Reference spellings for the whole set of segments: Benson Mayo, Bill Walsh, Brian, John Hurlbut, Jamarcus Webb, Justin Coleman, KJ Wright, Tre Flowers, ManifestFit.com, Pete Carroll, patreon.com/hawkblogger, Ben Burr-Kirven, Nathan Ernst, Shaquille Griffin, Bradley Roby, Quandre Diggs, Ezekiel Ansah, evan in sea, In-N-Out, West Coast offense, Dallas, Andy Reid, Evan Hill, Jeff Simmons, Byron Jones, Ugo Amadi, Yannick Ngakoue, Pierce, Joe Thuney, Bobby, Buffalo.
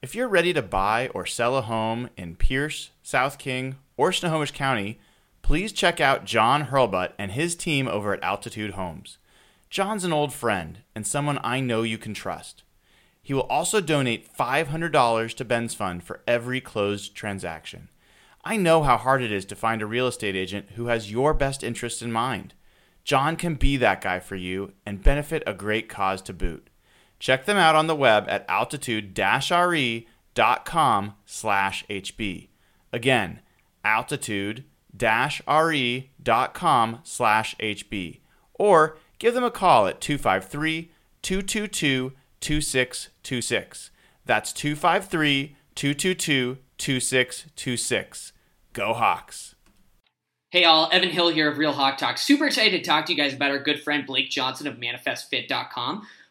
If you're ready to buy or sell a home in Pierce, South King, or Snohomish County, please check out John Hurlbut and his team over at Altitude Homes. John's an old friend and someone I know you can trust. He will also donate $500 to Ben's fund for every closed transaction. I know how hard it is to find a real estate agent who has your best interests in mind. John can be that guy for you and benefit a great cause to boot. Check them out on the web at altitude-re.com/HB. Again, altitude-re.com/HB. Or give them a call at 253-222-2626. That's 253-222-2626. Go Hawks! Hey all, Evan Hill here of Real Hawk Talk. Super excited to talk to you guys about our good friend Blake Johnson of ManifestFit.com.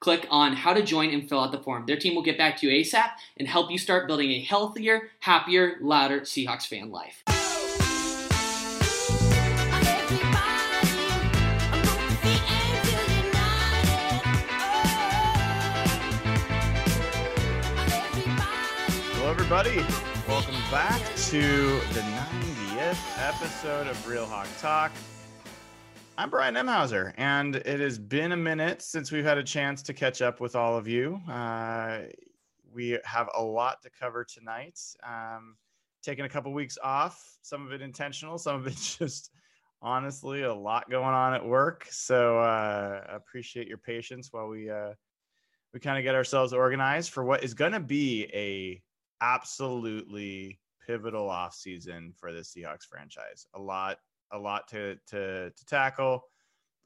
Click on how to join and fill out the form. Their team will get back to you ASAP and help you start building a healthier, happier, louder Seahawks fan life. Hello, everybody. Welcome back to the 90th episode of Real Hawk Talk. I'm Brian Emhauser, and it has been a minute since we've had a chance to catch up with all of you. We have a lot to cover tonight. Taking a couple weeks off, some of it intentional, some of it just honestly a lot going on at work. So appreciate your patience while we kind of get ourselves organized for what is going to be a absolutely pivotal offseason for the Seahawks franchise. A lot to tackle,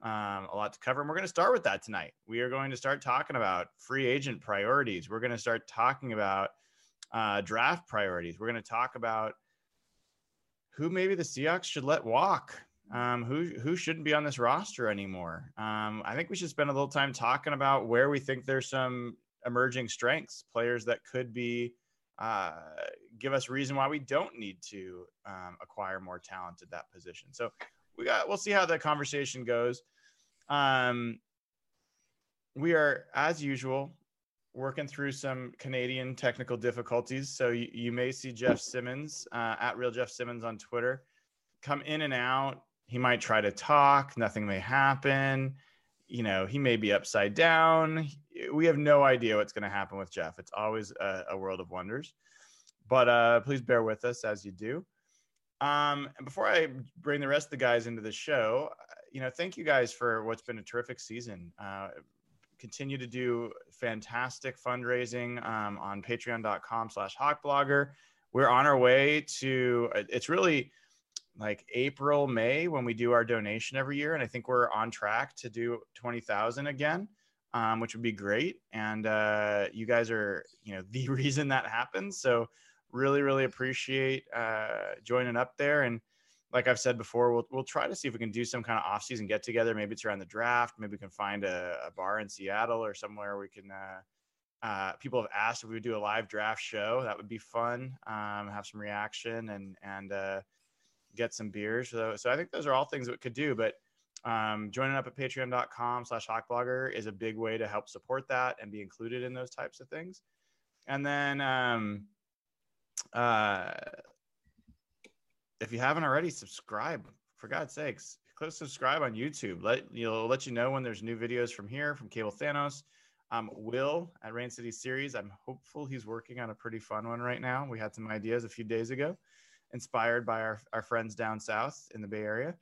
a lot to cover. And we're going to start with that tonight. We are going to start talking about free agent priorities. We're going to start talking about draft priorities. We're going to talk about who maybe the Seahawks should let walk, who shouldn't be on this roster anymore. I think we should spend a little time talking about where we think there's some emerging strengths, players that could be give us reason why we don't need to acquire more talent at that position. So we'll see how the conversation goes. We are, as usual, working through some Canadian technical difficulties. So you may see Jeff Simmons at Real Jeff Simmons on Twitter come in and out. He might try to talk. Nothing may happen. You know, he may be upside down. We have no idea what's going to happen with Jeff. It's always a world of wonders. But please bear with us as you do. And before I bring the rest of the guys into the show, you know, thank you guys for what's been a terrific season. Continue to do fantastic fundraising on patreon.com/hawkblogger. We're on our way to, it's really like April, May when we do our donation every year. And I think we're on track to do 20,000 again. Which would be great. And you guys are, you know, the reason that happens. So really, really appreciate joining up there. And like I've said before, we'll try to see if we can do some kind of off-season get-together. Maybe it's around the draft. Maybe we can find a bar in Seattle or somewhere we can people have asked if we would do a live draft show. That would be fun. Have some reaction and get some beers. So I think those are all things that we could do. But joining up at patreon.com/hawkblogger is a big way to help support that and be included in those types of things. And then if you haven't already, subscribe, for God's sakes. Click subscribe on YouTube. Let you know when there's new videos from here, from Cable Thanos. Will at Rain City Series. I'm hopeful he's working on a pretty fun one right now. We had some ideas a few days ago, inspired by our friends down south in the Bay Area.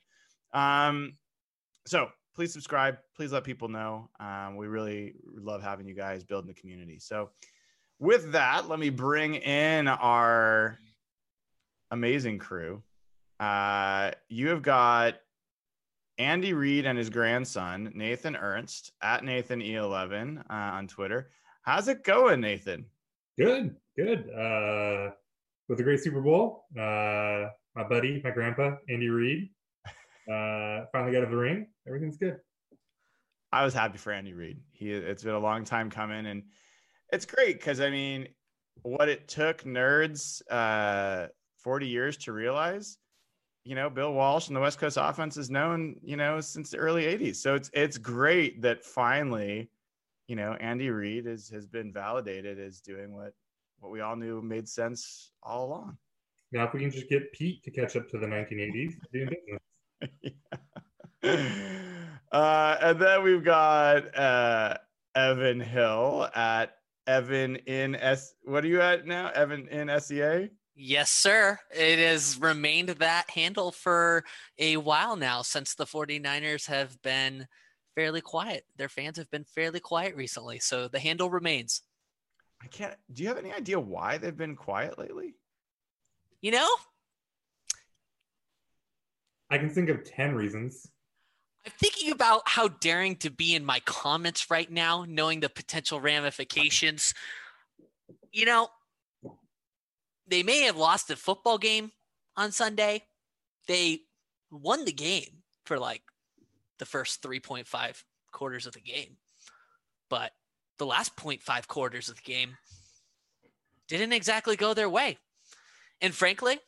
So please subscribe. Please let people know. We really love having you guys building the community. So with that, let me bring in our amazing crew. You have got Andy Reid and his grandson, Nathan Ernst, at Nathan E11 on Twitter. How's it going, Nathan? Good, good. With a great Super Bowl, my buddy, my grandpa, Andy Reid, finally got out of the ring. Everything's good. I was happy for Andy Reid. It's been a long time coming, and it's great because, I mean, what it took nerds 40 years to realize, you know, Bill Walsh and the West Coast offense is known, you know, since the early 80s. So it's great that finally, you know, Andy Reid has been validated as doing what we all knew made sense all along. Now, if we can just get Pete to catch up to the 1980s. And then we've got Evan Hill at Evan in S. What are you at now? Evan in SEA? Yes, sir. It has remained that handle for a while now since the 49ers have been fairly quiet. Their fans have been fairly quiet recently, so the handle remains. I can't. Do you have any idea why they've been quiet lately? You know? I can think of 10 reasons. I'm thinking about how daring to be in my comments right now, knowing the potential ramifications. You know, they may have lost a football game on Sunday. They won the game for like the first 3.5 quarters of the game. But the last 0.5 quarters of the game didn't exactly go their way. And frankly,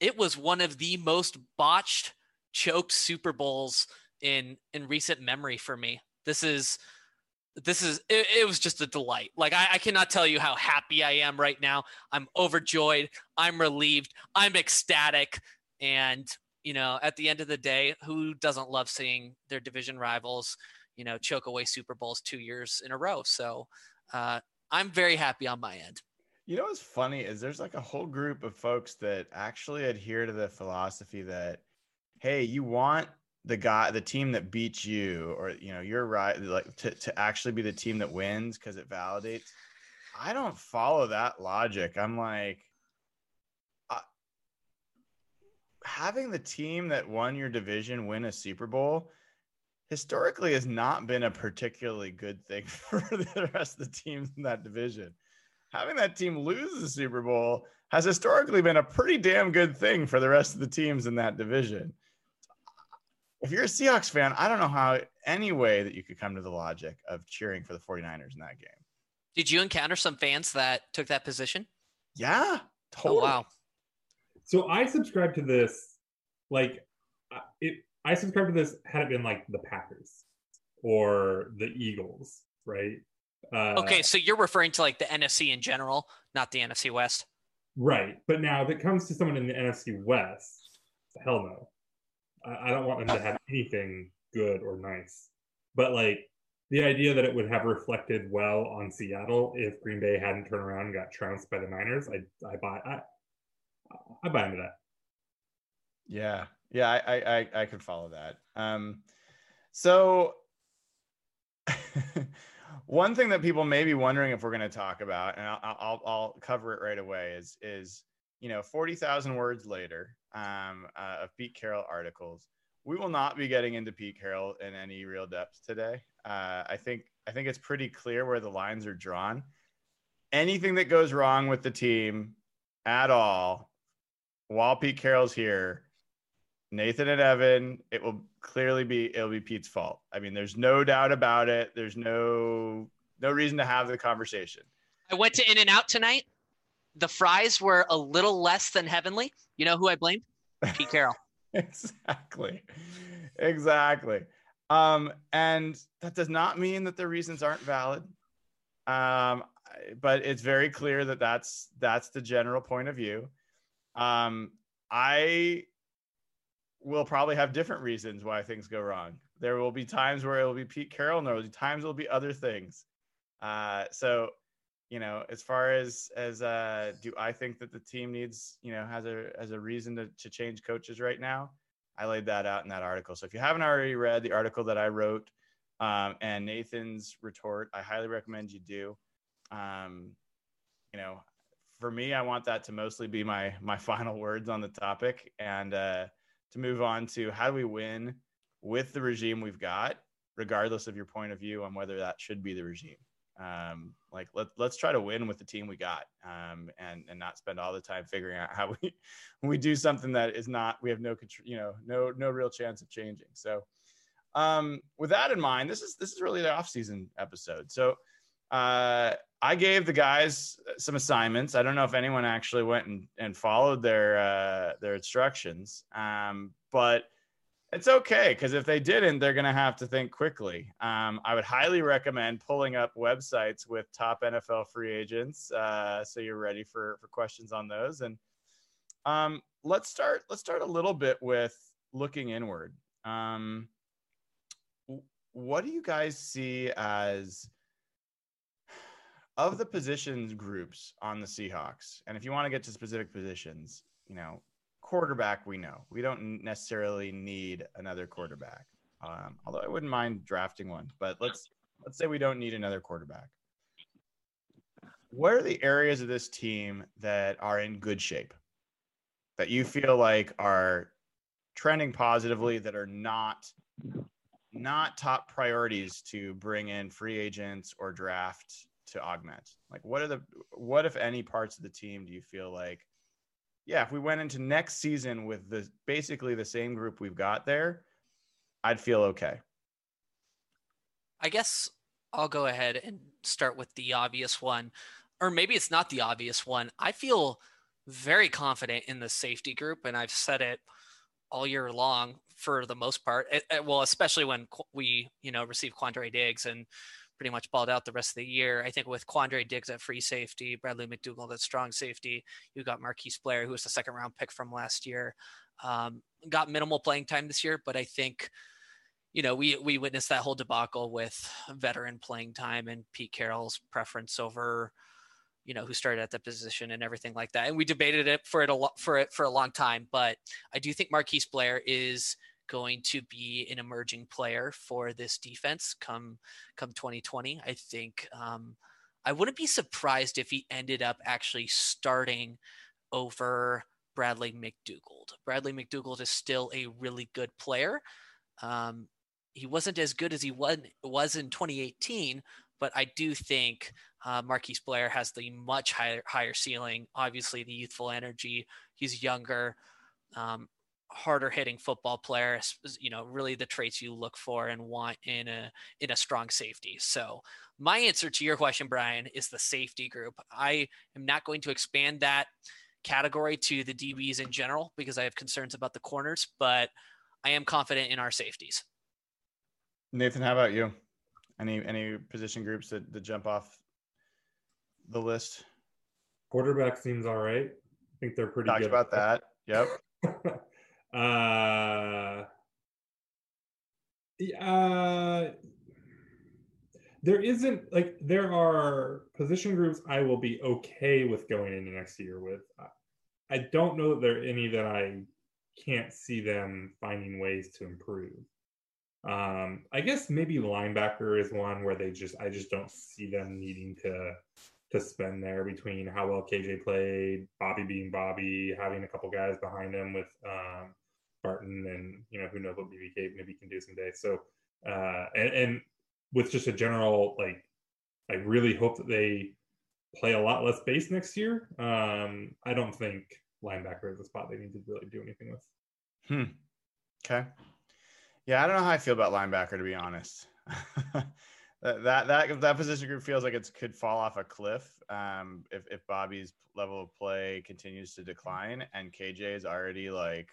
it was one of the most botched, choked Super Bowls in recent memory for me. It was just a delight. Like, I cannot tell you how happy I am right now. I'm overjoyed. I'm relieved. I'm ecstatic. And, you know, at the end of the day, who doesn't love seeing their division rivals, you know, choke away Super Bowls 2 years in a row? So I'm very happy on my end. You know, what's funny is there's like a whole group of folks that actually adhere to the philosophy that, hey, you want the team that beats you, or, you know, you're right, like to actually be the team that wins because it validates. I don't follow that logic. I'm like, having the team that won your division win a Super Bowl historically has not been a particularly good thing for the rest of the teams in that division. Having that team lose the Super Bowl has historically been a pretty damn good thing for the rest of the teams in that division. If you're a Seahawks fan, I don't know how any way that you could come to the logic of cheering for the 49ers in that game. Did you encounter some fans that took that position? Yeah. Totally. Oh, wow. So I subscribed to this, had it been like the Packers or the Eagles, right? Okay. So you're referring to like the NFC in general, not the NFC West. Right. But now if it comes to someone in the NFC West, hell no. I don't want them to have anything good or nice, but like the idea that it would have reflected well on Seattle if Green Bay hadn't turned around and got trounced by the Niners, I buy into that. Yeah, I could follow that. So one thing that people may be wondering if we're going to talk about, and I'll cover it right away, is you know, 40,000 words later. Of Pete Carroll articles. We will not be getting into Pete Carroll in any real depth today. I think it's pretty clear where the lines are drawn. Anything that goes wrong with the team at all while Pete Carroll's here, Nathan and Evan, it'll be Pete's fault. I mean, there's no doubt about it. There's no reason to have the conversation. I went to In-N-Out tonight. The fries were a little less than heavenly. You know who I blamed? Pete Carroll. Exactly. And that does not mean that the reasons aren't valid. But it's very clear that that's the general point of view. I will probably have different reasons why things go wrong. There will be times where it will be Pete Carroll, and there will be times it will be other things. So, you know, as far as do I think that the team needs, you know, has a reason to change coaches right now? I laid that out in that article. So if you haven't already read the article that I wrote and Nathan's retort, I highly recommend you do. You know, for me, I want that to mostly be my final words on the topic, and to move on to how do we win with the regime we've got, regardless of your point of view on whether that should be the regime. Like let's try to win with the team we got, and not spend all the time figuring out how we do something that is not, we have no control, you know, no real chance of changing. So, with that in mind, this is really the off season episode. So, I gave the guys some assignments. I don't know if anyone actually went and followed their instructions. But it's okay, because if they didn't, they're going to have to think quickly. I would highly recommend pulling up websites with top NFL free agents, so you're ready for questions on those. And let's start a little bit with looking inward. What do you guys see as of the positions groups on the Seahawks? And if you want to get to specific positions, you know, quarterback, we know we don't necessarily need another quarterback, although I wouldn't mind drafting one, but let's say we don't need another quarterback. What are the areas of this team that are in good shape, that you feel like are trending positively, that are not top priorities to bring in free agents or draft to augment? Like, what if any parts of the team do you feel like, yeah, if we went into next season with basically the same group we've got there, I'd feel okay? I guess I'll go ahead and start with the obvious one, or maybe it's not the obvious one. I feel very confident in the safety group, and I've said it all year long for the most part. Well, especially when we, you know, received Quandre Diggs and pretty much balled out the rest of the year. I think with Quandre Diggs at free safety, Bradley McDougald at strong safety, you got Marquise Blair, who was the second round pick from last year, got minimal playing time this year. But I think, you know, we witnessed that whole debacle with veteran playing time and Pete Carroll's preference over, you know, who started at that position and everything like that. And we debated it for a long time. But I do think Marquise Blair is going to be an emerging player for this defense come 2020. I think I wouldn't be surprised if he ended up actually starting over Bradley McDougald. Bradley McDougald is still a really good player. He wasn't as good as he was in 2018, but I do think Marquise Blair has the much higher ceiling. Obviously the youthful energy, he's younger, harder hitting football player, you know, really the traits you look for and want in a strong safety. So my answer to your question, Brian, is the safety group. I am not going to expand that category to the DBs in general, because I have concerns about the corners, but I am confident in our safeties. Nathan, how about you? Any position groups that jump off the list? Quarterback seems all right. I think they're pretty good about that. Yep. There isn't, like, there are position groups I will be okay with going into next year with. I don't know that there are any that I can't see them finding ways to improve. I guess maybe linebacker is one where I just don't see them needing to spend there, between how well KJ played, Bobby being Bobby, having a couple guys behind him with Barton, and, you know, who knows what BBK maybe can do someday. So and with just a general, like, I really hope that they play a lot less base next year. I don't think linebacker is the spot they need to really do anything with. Okay. Yeah, I don't know how I feel about linebacker, to be honest. That position group feels like it could fall off a cliff if Bobby's level of play continues to decline, and KJ is already, like,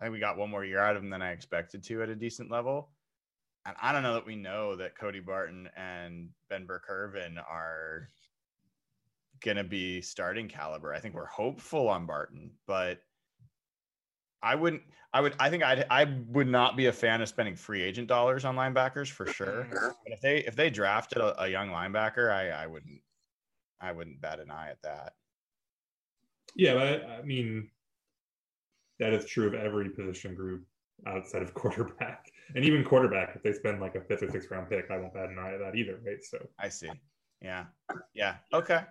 I think we got one more year out of him than I expected to at a decent level. And I don't know that we know that Cody Barton and Ben Burr-Kirven are going to be starting caliber. I think we're hopeful on Barton, but I would not be a fan of spending free agent dollars on linebackers for sure. But if they drafted a young linebacker, I wouldn't bat an eye at that. Yeah, but I mean, that is true of every position group outside of quarterback. And even quarterback, if they spend like a 5th or 6th round pick, I won't bat an eye at that either, right? So I see. Yeah. Yeah. Okay.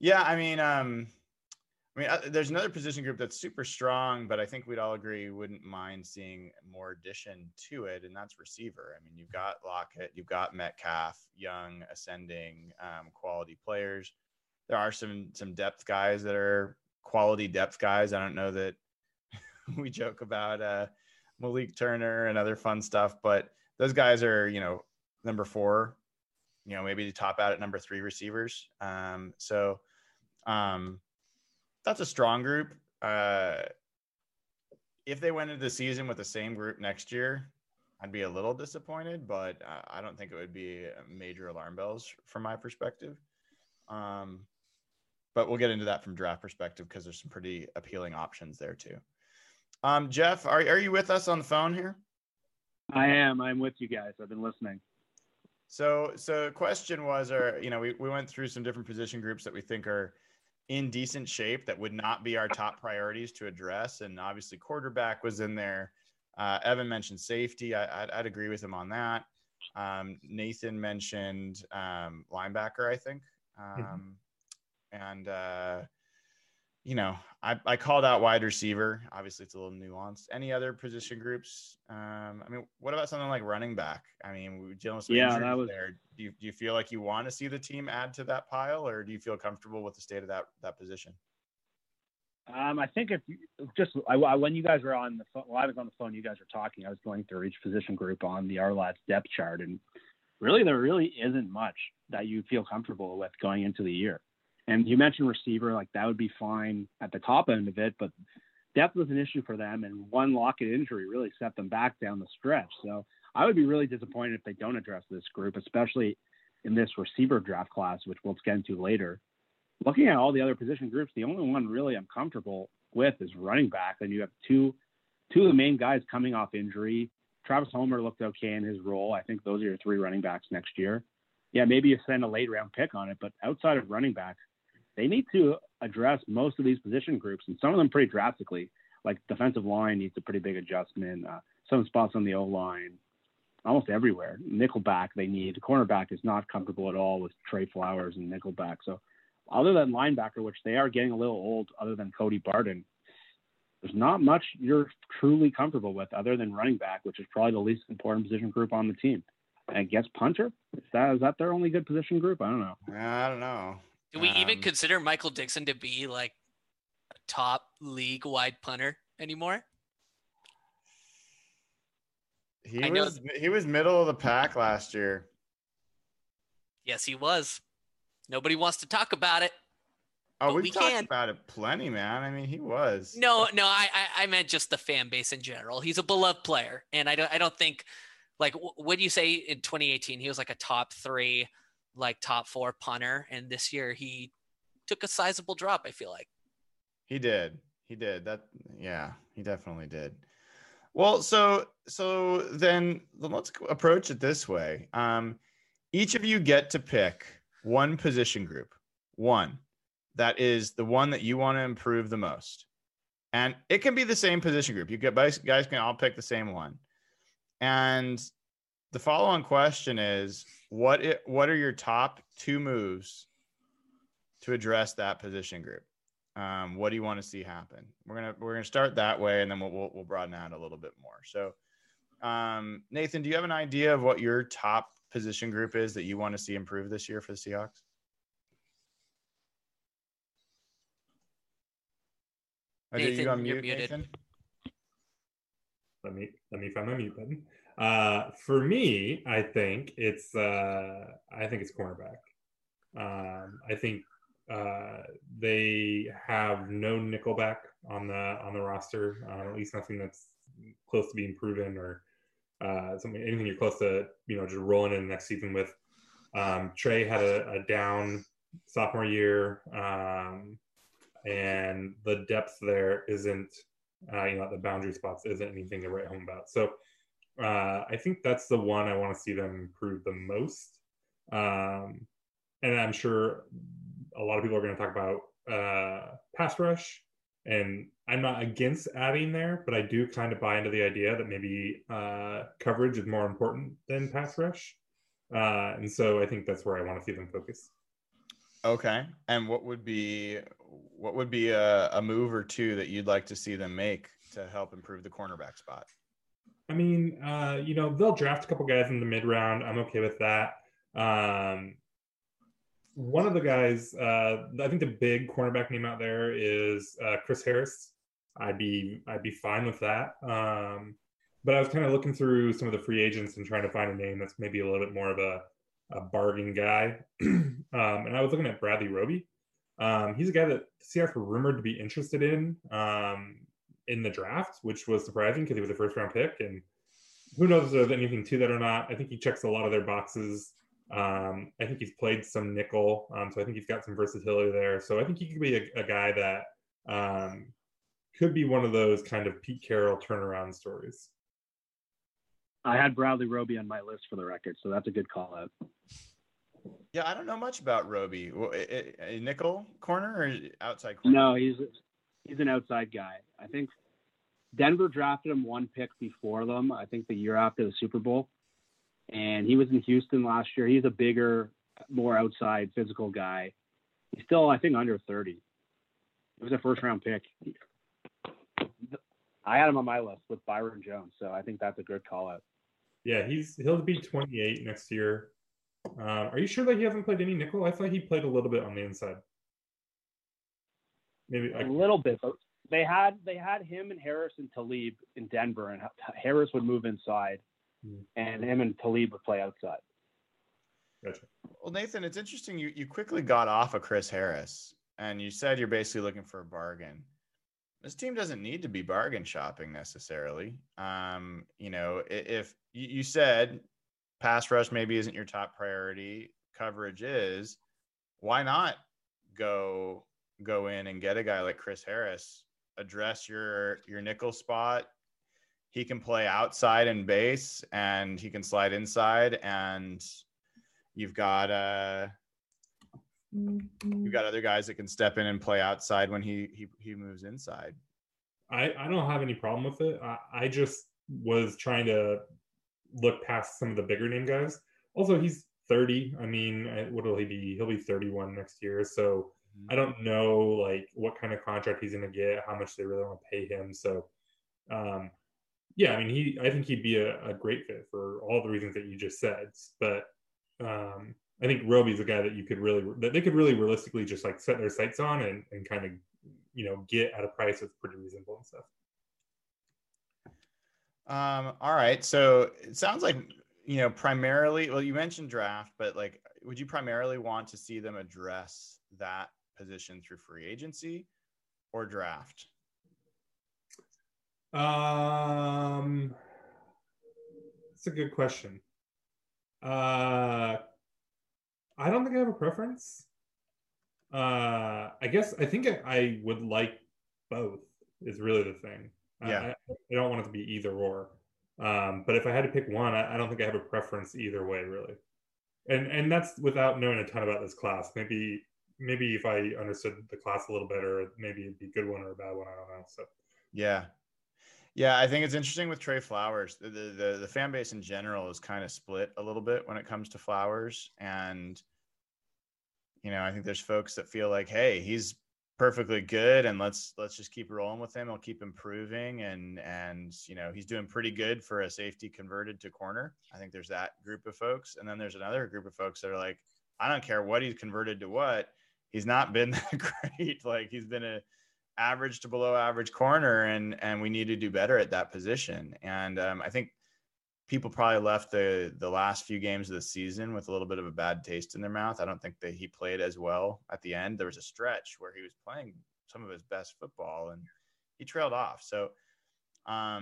Yeah. I mean, there's another position group that's super strong, but I think we'd all agree wouldn't mind seeing more addition to it, and that's receiver. I mean, you've got Lockett, you've got Metcalf, young, ascending, quality players. There are some depth guys that are quality depth guys. I don't know that we joke about Malik Turner and other fun stuff, but those guys are, you know, number 4, you know, maybe to top out at number 3 receivers. That's a strong group. If they went into the season with the same group next year, I'd be a little disappointed, but I don't think it would be major alarm bells from my perspective. But we'll get into that from draft perspective because there's some pretty appealing options there too. Jeff, are you with us on the phone here? I am. I'm with you guys. I've been listening. So the question was, we went through some different position groups that we think are in decent shape that would not be our top priorities to address. And obviously quarterback was in there. Evan mentioned safety. I'd agree with him on that. Nathan mentioned linebacker, I think. I called out wide receiver. Obviously it's a little nuanced. Any other position groups? What about something like running back? I mean, we were dealing with some injuries there. Do you feel like you want to see the team add to that pile, or do you feel comfortable with the state of that position? I think when you guys were on the phone, well, I was on the phone, you guys were talking, I was going through each position group on the RLATS depth chart, and really there really isn't much that you feel comfortable with going into the year. And you mentioned receiver, like that would be fine at the top end of it, but depth was an issue for them, and one Lockett injury really set them back down the stretch. So I would be really disappointed if they don't address this group, especially in this receiver draft class, which we'll get into later. Looking at all the other position groups, the only one really I'm comfortable with is running back. And you have two of the main guys coming off injury. Travis Homer looked okay in his role. I think those are your 3 running backs next year. Yeah, maybe you send a late round pick on it, but outside of running back, they need to address most of these position groups, and some of them pretty drastically. Like defensive line needs a pretty big adjustment. Some spots on the O-line, almost everywhere. Nickelback they need. Cornerback is not comfortable at all with Tre Flowers and nickelback. So other than linebacker, which they are getting a little old, other than Cody Barton, there's not much you're truly comfortable with other than running back, which is probably the least important position group on the team. And I guess punter? Is that their only good position group? I don't know. Do we even consider Michael Dixon to be like a top league-wide punter anymore? He was middle of the pack last year. Yes, he was. Nobody wants to talk about it. Oh, we've talked about it plenty, man. I mean, he was. No, I meant just the fan base in general. He's a beloved player, and I don't think, like, what do you say in 2018? He was like a top 3. Like top 4 punter, and this year he took a sizable drop. I feel like he did that. Yeah, he definitely did. Well, so then let's approach it this way. Each of you get to pick one position group, one that is the one that you want to improve the most, and it can be the same position group. You guys can all pick the same one, and the follow-on question is, what are your top 2 moves to address that position group? What do you want to see happen? We're gonna start that way, and then we'll broaden out a little bit more. So, Nathan, do you have an idea of what your top position group is that you want to see improve this year for the Seahawks? Nathan, you on mute, you're muted. Nathan? Let me find my mute button. For me, I think it's cornerback. I think they have no nickelback on the roster, at least nothing that's close to being proven, or anything you're close to, you know, just rolling in the next season with. Tre had a down sophomore year, and the depth there isn't, at the boundary spots isn't anything to write home about. So. I think that's the one I want to see them improve the most. And I'm sure a lot of people are going to talk about pass rush, and I'm not against adding there, but I do kind of buy into the idea that maybe coverage is more important than pass rush. And so I think that's where I want to see them focus. Okay. And what would be a move or two that you'd like to see them make to help improve the cornerback spot? I mean, they'll draft a couple guys in the mid round. I'm okay with that. One of the guys, I think the big cornerback name out there is Chris Harris. I'd be fine with that. But I was kind of looking through some of the free agents and trying to find a name that's maybe a little bit more of a bargain guy. And I was looking at Bradley Roby. He's a guy that the Seahawks were rumored to be interested in the draft, which was surprising because he was a first-round pick. And who knows if there's anything to that or not. I think he checks a lot of their boxes. I think he's played some nickel. So I think he's got some versatility there. So I think he could be a guy that could be one of those kind of Pete Carroll turnaround stories. I had Bradley Roby on my list for the record, so that's a good call out. Yeah, I don't know much about Roby. A nickel corner or outside corner? No, he's an outside guy. I think Denver drafted him one pick before them, I think the year after the Super Bowl. And he was in Houston last year. He's a bigger, more outside physical guy. He's still, I think, under 30. It was a first-round pick. I had him on my list with Byron Jones, so I think that's a good call-out. Yeah, he'll be 28 next year. Are you sure that he hasn't played any nickel? I thought he played a little bit on the inside. Maybe a little bit. But they had him and Harris and Talib in Denver, and Harris would move inside. And him and Talib would play outside. Gotcha. Well, Nathan, it's interesting. You quickly got off of Chris Harris, and you said you're basically looking for a bargain. This team doesn't need to be bargain shopping necessarily. If you said pass rush maybe isn't your top priority, coverage is, why not go in and get a guy like Chris Harris, address your nickel spot. He can play outside and base, and he can slide inside, and you've got other guys that can step in and play outside when he moves inside. I don't have any problem with it. I just was trying to look past some of the bigger name guys. Also, he's 30. I mean, what will he be? He'll be 31 next year. So I don't know what kind of contract he's going to get, how much they really want to pay him. So, yeah, I mean, I think he'd be a great fit for all the reasons that you just said. But I think Roby's a guy that they could really realistically just set their sights on and kind of, get at a price that's pretty reasonable and stuff. All right. So it sounds like, primarily, well, you mentioned draft, but would you primarily want to see them address that position through free agency or draft? That's a good question. I don't think I have a preference. I would like both is really the thing. Yeah. I don't want it to be either or. But if I had to pick one, I don't think I have a preference either way, really. And that's without knowing a ton about this class. Maybe if I understood the class a little better, maybe it'd be a good one or a bad one. I don't know. So yeah. Yeah, I think it's interesting with Tre Flowers. The fan base in general is kind of split a little bit when it comes to Flowers. And, I think there's folks that feel like, hey, he's perfectly good and let's just keep rolling with him. I'll keep improving. And he's doing pretty good for a safety converted to corner. I think there's that group of folks. And then there's another group of folks that are like, I don't care what he's converted to what. He's not been that great. He's been a average to below average corner and we need to do better at that position. And I think people probably left the last few games of the season with a little bit of a bad taste in their mouth. I don't think that he played as well at the end. There was a stretch where he was playing some of his best football and he trailed off. So I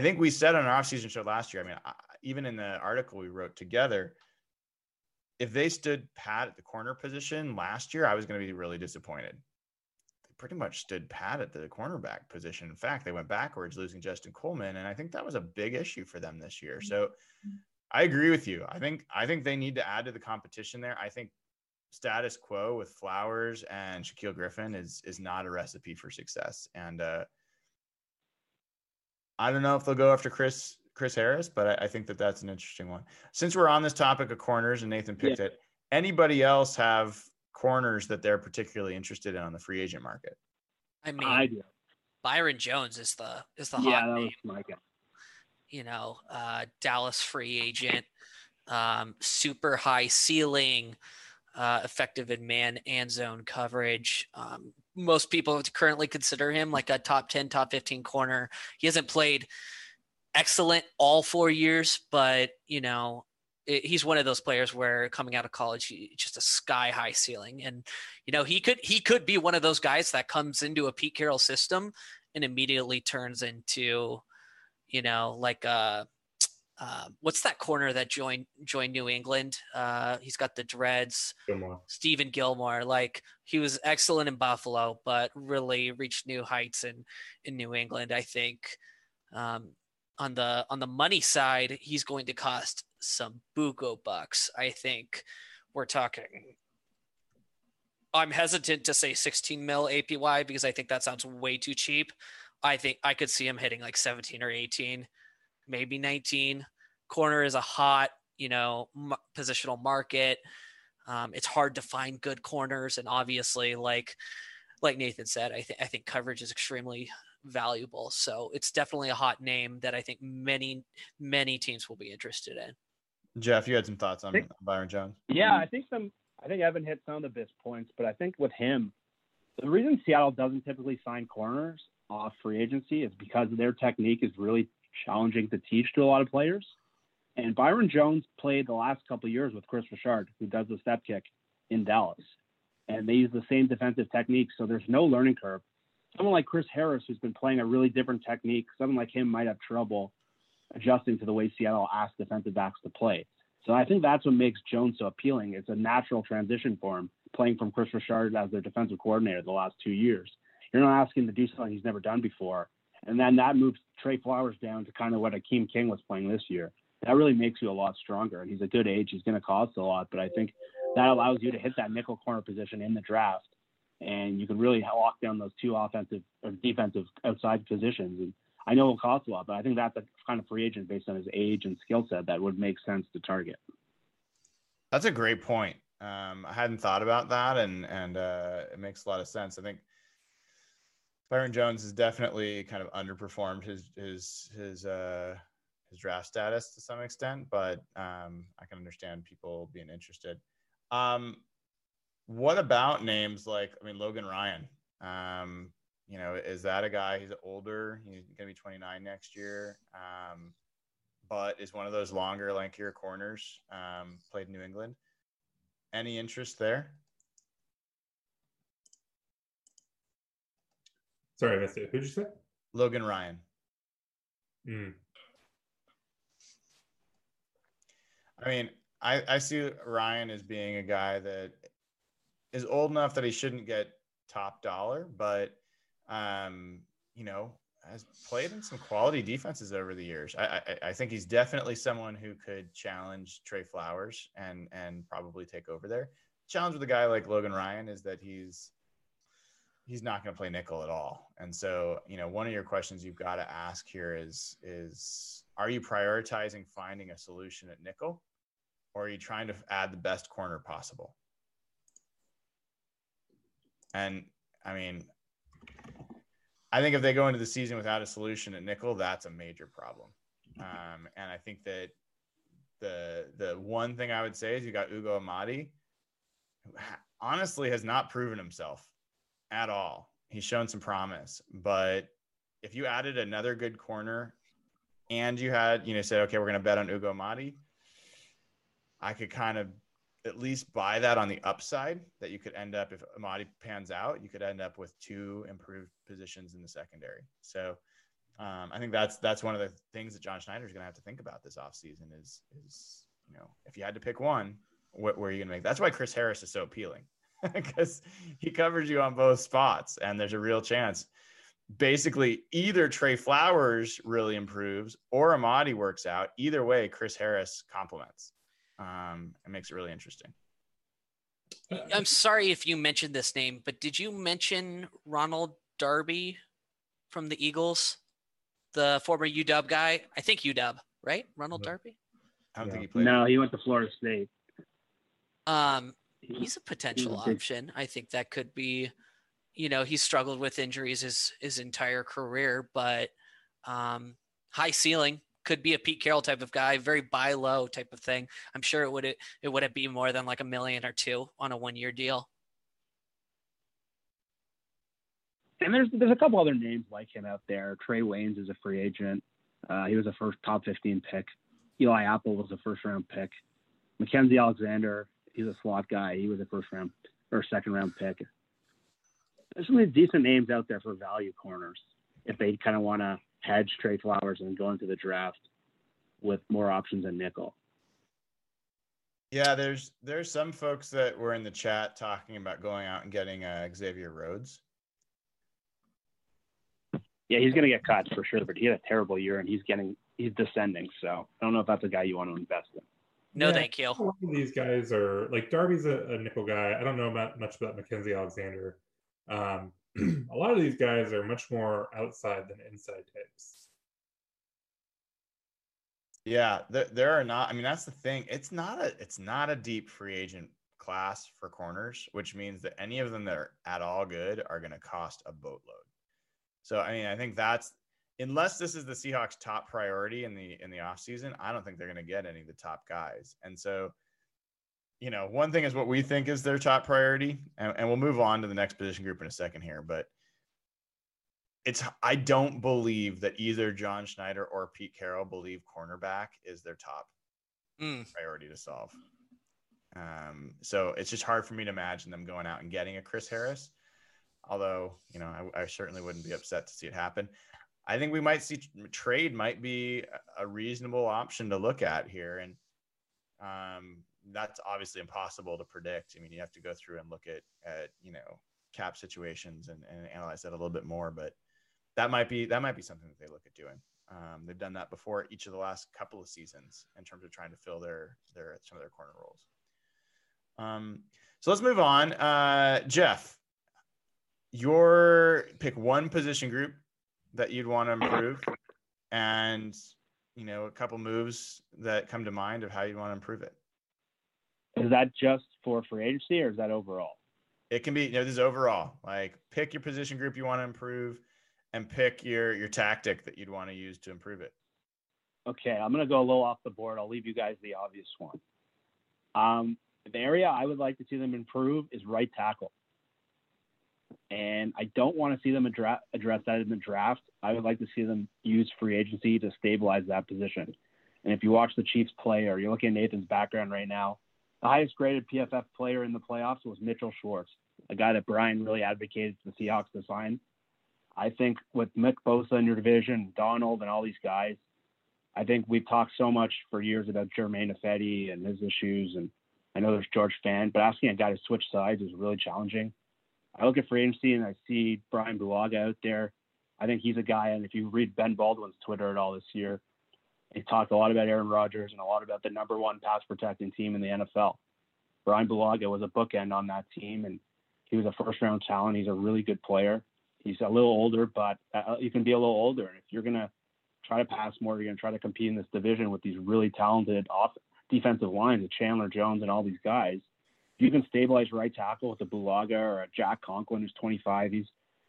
think we said on our offseason show last year, even in the article we wrote together, if they stood pat at the corner position last year, I was going to be really disappointed. Pretty much stood pat at the cornerback position. In fact, they went backwards, losing Justin Coleman. And I think that was a big issue for them this year. So I agree with you. I think they need to add to the competition there. I think status quo with Flowers and Shaquille Griffin is not a recipe for success. And I don't know if they'll go after Chris Harris, but I think that that's an interesting one. Since we're on this topic of corners and Nathan picked it, anybody else have corners that they're particularly interested in on the free agent market? I mean, I do. Byron Jones is the hot name. My guy. You know, Dallas free agent, super high ceiling, effective in man and zone coverage. Most people currently consider him like a top 10, top 15 corner. He hasn't played excellent all 4 years, but you know, he's one of those players where coming out of college, just a sky high ceiling. And, you know, he could be one of those guys that comes into a Pete Carroll system and immediately turns into, you know, like, what's that corner that joined New England? He's got the dreads, Stephen Gilmore. Like, he was excellent in Buffalo, but really reached new heights in New England. I think, on the money side, he's going to cost some buco bucks. I think we're talking, I'm hesitant to say 16 mil APY because I think that sounds way too cheap. I think I could see him hitting like 17 or 18, maybe 19. Corner is a hot, you know, positional market. It's hard to find good corners. And obviously, like Nathan said, I think coverage is extremely valuable. So it's definitely a hot name that I think many, many teams will be interested in. Jeff, you had some thoughts on Byron Jones. Yeah, I think Evan hit some of the best points, but I think with him, the reason Seattle doesn't typically sign corners off free agency is because their technique is really challenging to teach to a lot of players. And Byron Jones played the last couple of years with Chris Richard, who does the step kick in Dallas. And they use the same defensive technique, so there's no learning curve. Someone like Chris Harris, who's been playing a really different technique, someone like him might have trouble adjusting to the way Seattle asks defensive backs to play. So I think that's what makes Jones so appealing. It's a natural transition for him, playing from Chris Richard as their defensive coordinator the last 2 years. You're not asking him to do something he's never done before. And then that moves Tre Flowers down to kind of what Akeem King was playing this year. That really makes you a lot stronger. And he's a good age. He's going to cost a lot. But I think that allows you to hit that nickel corner position in the draft. And you can really lock down those two offensive or defensive outside positions. And I know it'll cost a lot, but I think that's a kind of free agent based on his age and skill set that would make sense to target. That's a great point. I hadn't thought about that. And it makes a lot of sense. I think Byron Jones has definitely kind of underperformed his draft status to some extent, but I can understand people being interested. What about names like, I mean, Logan Ryan? You know, is that a guy? He's older. He's going to be 29 next year, but is one of those longer, lankier corners. Played in New England. Any interest there? Sorry, I missed it. Who'd you say? Logan Ryan. I mean, I see Ryan as being a guy that is old enough that he shouldn't get top dollar, but, you know, has played in some quality defenses over the years. I think he's definitely someone who could challenge Tre Flowers and probably take over there. Challenge with a guy like Logan Ryan is that he's not going to play nickel at all. And so, you know, one of your questions you've got to ask here is are you prioritizing finding a solution at nickel, or are you trying to add the best corner possible? And I mean, I think if they go into the season without a solution at nickel, that's a major problem. And I think that the one thing I would say is you got Ugo Amadi, who honestly has not proven himself at all. He's shown some promise, but if you added another good corner and you had, you know, said, okay, we're going to bet on Ugo Amadi, I could kind of at least buy that on the upside, that you could end up, if Amadi pans out, you could end up with two improved positions in the secondary. So I think that's one of the things that John Schneider is going to have to think about this offseason is, you know, if you had to pick one, where are you going to make? That's why Chris Harris is so appealing, because he covers you on both spots, and there's a real chance basically either Tre Flowers really improves or Amadi works out. Either way, Chris Harris complements. It makes it really interesting. I'm sorry if you mentioned this name, but did you mention Ronald Darby from the Eagles, the former UW guy? I think UW, right? Ronald Darby? I don't think he played. No, he went to Florida State. He's a potential option. I think that could be, you know, he struggled with injuries his entire career, but high ceiling, could be a Pete Carroll type of guy, very buy low type of thing. I'm sure it wouldn't be more than like $1 million or $2 million on a 1-year deal. And there's a couple other names like him out there. Trey Waynes is a free agent. He was a first top 15 pick. Eli Apple was a first round pick. Mackenzie Alexander, he's a slot guy. He was a first round or second round pick. There's some decent names out there for value corners if they kind of want to hedge Tre Flowers and go into the draft with more options than nickel. Yeah, there's some folks that were in the chat talking about going out and getting Xavier Rhodes. Yeah, he's going to get cut for sure, but he had a terrible year and he's descending. So I don't know if that's a guy you want to invest in. No, thank you. A lot of these guys are like Darby's a nickel guy. I don't know much about Mackenzie Alexander. A lot of these guys are much more outside than inside types. Yeah, there are not. I mean, that's the thing. It's not a deep free agent class for corners, which means that any of them that are at all good are going to cost a boatload. So, I mean, I think that's, unless this is the Seahawks' top priority in the offseason, I don't think they're going to get any of the top guys. And so, you know, one thing is what we think is their top priority, and we'll move on to the next position group in a second here, but I don't believe that either John Schneider or Pete Carroll believe cornerback is their top priority to solve. So it's just hard for me to imagine them going out and getting a Chris Harris, although, you know, I certainly wouldn't be upset to see it happen. I think we might see trade might be a reasonable option to look at here. And, that's obviously impossible to predict. I mean, you have to go through and look at you know, cap situations and analyze that a little bit more, but that might be something that they look at doing. They've done that before each of the last couple of seasons in terms of trying to fill their some of their corner roles. So let's move on. Jeff, pick one position group that you'd want to improve and, you know, a couple moves that come to mind of how you want to improve it. Is that just for free agency or is that overall? It can be, you know, this is overall. Like, pick your position group you want to improve and pick your tactic that you'd want to use to improve it. Okay, I'm going to go low off the board. I'll leave you guys the obvious one. The area I would like to see them improve is right tackle. And I don't want to see them address that in the draft. I would like to see them use free agency to stabilize that position. And if you watch the Chiefs play or you're looking at Nathan's background right now, the highest graded PFF player in the playoffs was Mitchell Schwartz, a guy that Brian really advocated for the Seahawks to sign. I think with Mick Bosa in your division, Donald and all these guys, I think we've talked so much for years about Jermaine Ifedi and his issues, and I know there's George Fan, but asking a guy to switch sides is really challenging. I look at free agency and I see Brian Bulaga out there. I think he's a guy, and if you read Ben Baldwin's Twitter at all this year, he talked a lot about Aaron Rodgers and a lot about the number one pass protecting team in the NFL. Brian Bulaga was a bookend on that team, and he was a first-round talent. He's a really good player. He's a little older, but you can be a little older. And if you're going to try to pass more, you're going to try to compete in this division with these really talented defensive lines of Chandler Jones and all these guys, if you can stabilize right tackle with a Bulaga or a Jack Conklin who's 25. He's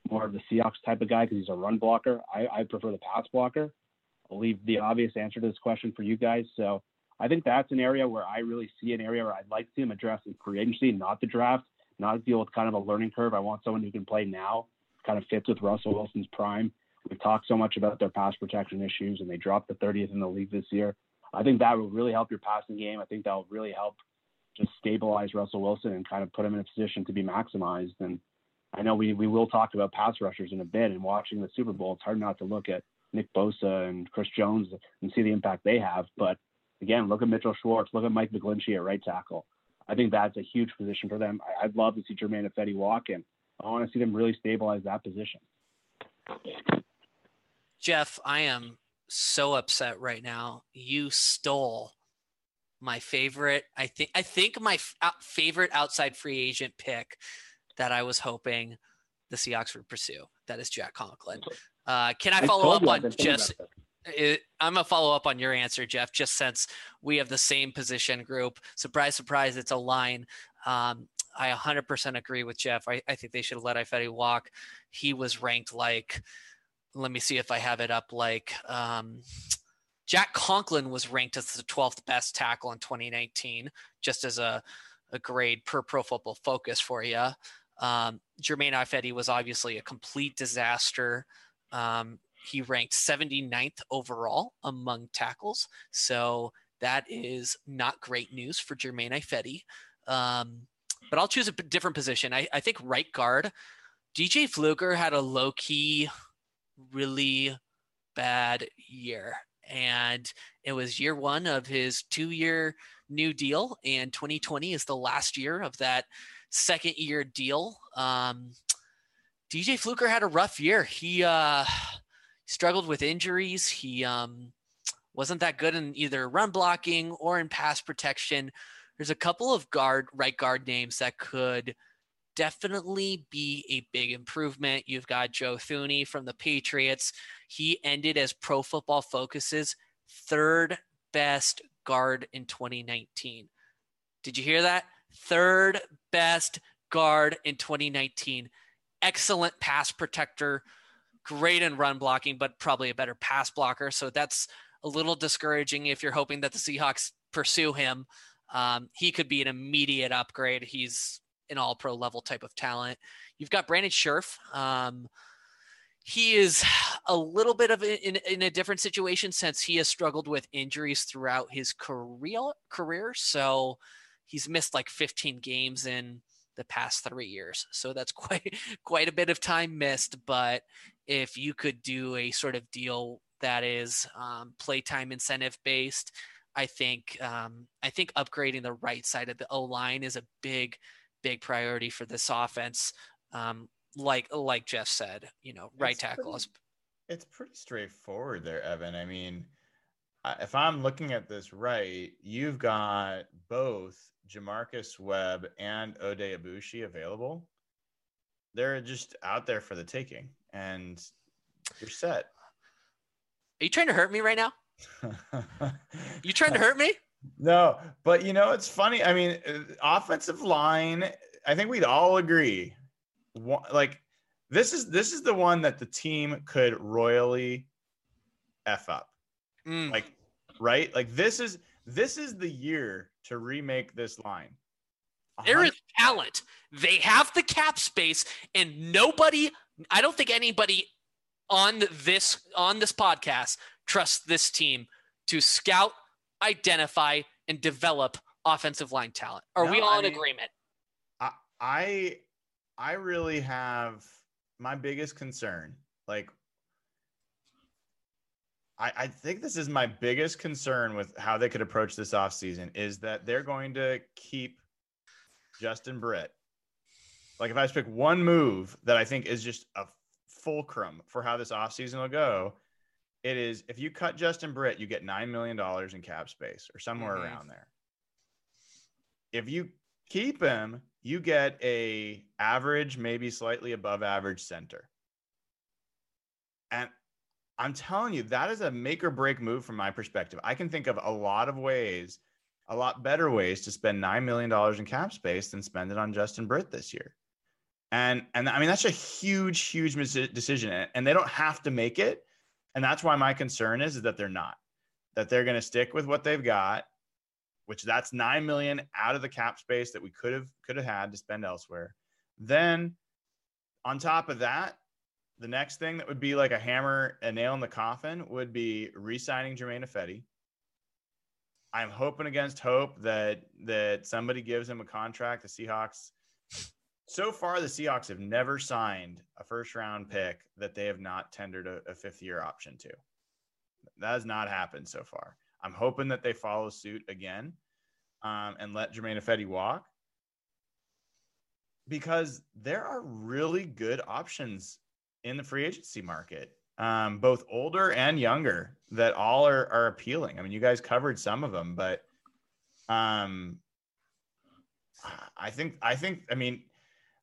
more of the Seahawks type of guy because he's a run blocker. I prefer the pass blocker. I'll leave the obvious answer to this question for you guys. So I think that's an area where I really see an area where I'd like to see them address in free agency, not the draft, not deal with kind of a learning curve. I want someone who can play now, kind of fits with Russell Wilson's prime. We've talked so much about their pass protection issues, and they dropped the 30th in the league this year. I think that will really help your passing game. I think that will really help just stabilize Russell Wilson and kind of put him in a position to be maximized. And I know we will talk about pass rushers in a bit, and watching the Super Bowl, it's hard not to look at Nick Bosa and Chris Jones and see the impact they have. But again, look at Mitchell Schwartz, look at Mike McGlinchey at right tackle. I think that's a huge position for them. I'd love to see Jermaine Ifedi walk in. I want to see them really stabilize that position. Jeff, I am so upset right now. You stole my favorite, I think my favorite outside free agent pick that I was hoping the Seahawks would pursue. That is Jack Conklin. Can I follow up on just I'm going to follow up on your answer, Jeff, just since we have the same position group. Surprise, surprise, it's a line. I 100% agree with Jeff. I think they should have let Ifedi walk. He was ranked like, let me see if I have it up, like Jack Conklin was ranked as the 12th best tackle in 2019, just as a grade per Pro Football Focus for you. Jermaine Ifedi was obviously a complete disaster. He ranked 79th overall among tackles. So that is not great news for Jermaine Ifedi. But I'll choose a different position. I think right guard. DJ Fluker had a low-key, really bad year. And it was year one of his 2-year new deal. And 2020 is the last year of that second-year deal. DJ Fluker had a rough year. He struggled with injuries. He wasn't that good in either run blocking or in pass protection. There's a couple of right guard names that could definitely be a big improvement. You've got Joe Thuney from the Patriots. He ended as Pro Football Focus's third best guard in 2019. Did you hear that? Third best guard in 2019. Excellent pass protector, great in run blocking, but probably a better pass blocker. So that's a little discouraging if you're hoping that the Seahawks pursue him. He could be an immediate upgrade. He's an all-pro level type of talent. You've got Brandon Scherf. He is a little bit of in a different situation since he has struggled with injuries throughout his career. So he's missed like 15 games in the past 3 years. So that's quite a bit of time missed. But if you could do a sort of deal that is playtime incentive based, I think upgrading the right side of the O-line is a big priority for this offense. Like Jeff said, right tackle. It's pretty straightforward there, Evan. I mean, if I'm looking at this right, you've got both Jamarcus Webb and Ode Ibushi available. They're just out there for the taking, and you're set. Are you trying to hurt me right now? You trying to hurt me? No, but it's funny. I mean, offensive line, I think we'd all agree. Like, this is the one that the team could royally F up. Like, right? Like, this is the year to remake this line. There is talent. They have the cap space, and I don't think anybody on this podcast trust this team to scout, identify, and develop offensive line talent. Are we all in agreement? I really have my biggest concern. Like, I think this is my biggest concern with how they could approach this offseason is that they're going to keep Justin Britt. Like, if I just pick one move that I think is just a fulcrum for how this offseason will go, it is if you cut Justin Britt, you get $9 million in cap space or somewhere around there. If you keep him, you get a average, maybe slightly above average center. And I'm telling you, that is a make or break move from my perspective. I can think of a lot better ways to spend $9 million in cap space than spend it on Justin Britt this year. And I mean, that's a huge, huge decision, and they don't have to make it. And that's why my concern is that they're not, that they're going to stick with what they've got, which that's $9 million out of the cap space that we could have had to spend elsewhere. Then on top of that, the next thing that would be like a nail in the coffin would be re-signing Jermaine Ifedi. I'm hoping against hope that somebody gives him a contract. The Seahawks, so far, the Seahawks have never signed a first-round pick that they have not tendered a fifth-year option to. That has not happened so far. I'm hoping that they follow suit again and let Jermaine Ifedi walk, because there are really good options in the free agency market, both older and younger, that all are appealing. I mean, you guys covered some of them, but I mean,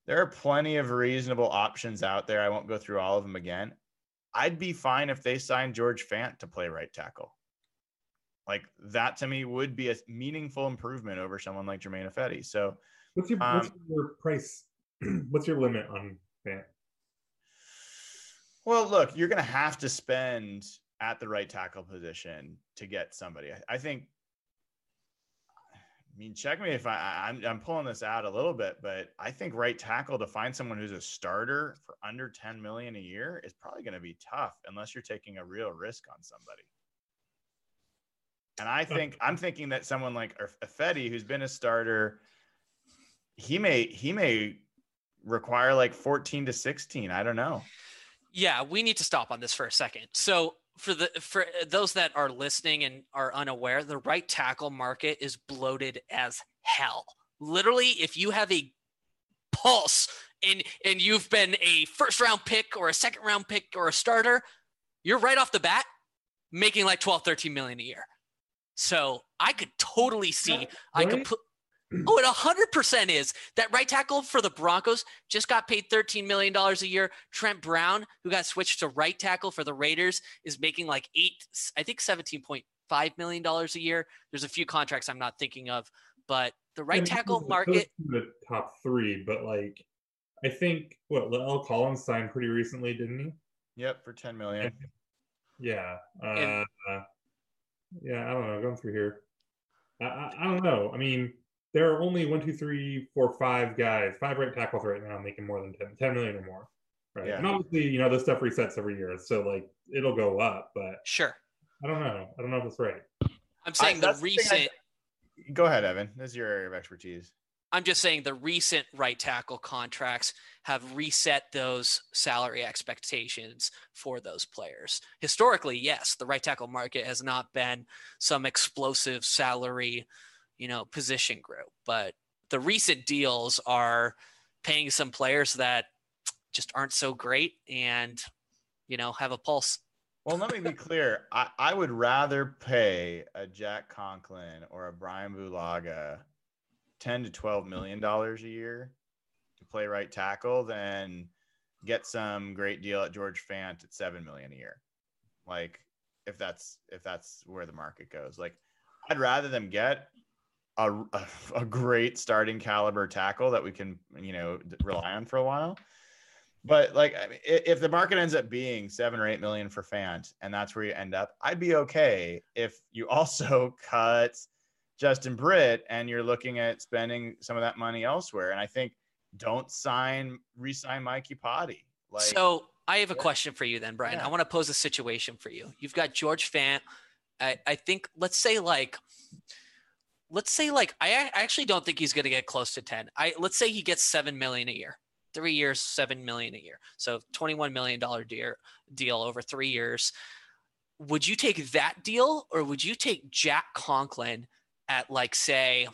there are plenty of reasonable options out there. I won't go through all of them again. I'd be fine if they signed George Fant to play right tackle. Like, that to me would be a meaningful improvement over someone like Jermaine Ifedi. So what's your price? What's your limit on Fant? Well, look, you're going to have to spend at the right tackle position to get somebody. I think, I mean, check me if I'm pulling this out a little bit, but I think right tackle, to find someone who's a starter for under $10 million a year, is probably going to be tough unless you're taking a real risk on somebody. And I'm thinking that someone like Ifedi, who's been a starter, he may require like 14 to 16. I don't know. Yeah, we need to stop on this for a second. So for those that are listening and are unaware, the right tackle market is bloated as hell. Literally, if you have a pulse and you've been a first round pick or a second round pick or a starter, you're right off the bat making like 12, 13 million a year. So I could totally see, right? I could put, oh, it 100% is that right tackle for the Broncos just got paid $13 million a year. Trent Brown, who got switched to right tackle for the Raiders, is making like $17.5 million a year. There's a few contracts I'm not thinking of, but the right tackle market. The top three, but like, I think La'el Collins signed pretty recently, didn't he? Yep. For $10 million. Yeah. Yeah. I don't know. Going through here. I don't know. I mean, there are only 5 guys, 5 right tackles right now making more than 10 million or more. Right. Yeah. And obviously, you know, this stuff resets every year. So like, it'll go up, but sure. I don't know if it's right. I'm saying go ahead, Evan. This is your area of expertise. I'm just saying the recent right tackle contracts have reset those salary expectations for those players. Historically, yes, the right tackle market has not been some explosive salary, you know, position group, but the recent deals are paying some players that just aren't so great and, you know, have a pulse. Well, let me be clear. I would rather pay a Jack Conklin or a Brian Bulaga $10 to $12 million a year to play right tackle than get some great deal at George Fant at $7 million a year. Like, if that's where the market goes, like, I'd rather them get a great starting caliber tackle that we can, you know, rely on for a while. But like, I mean, if the market ends up being $7 or $8 million for Fant, and that's where you end up, I'd be okay if you also cut Justin Britt and you're looking at spending some of that money elsewhere. And I think don't re-sign Mikey Potty. Like, so I have a question for you then, Brian. Yeah. I want to pose a situation for you. You've got George Fant. I think let's say I actually don't think he's going to get close to 10. Let's say he gets $7 million a year, 3 years, $7 million a year. So $21 million deal over 3 years. Would you take that deal, or would you take Jack Conklin at like, say,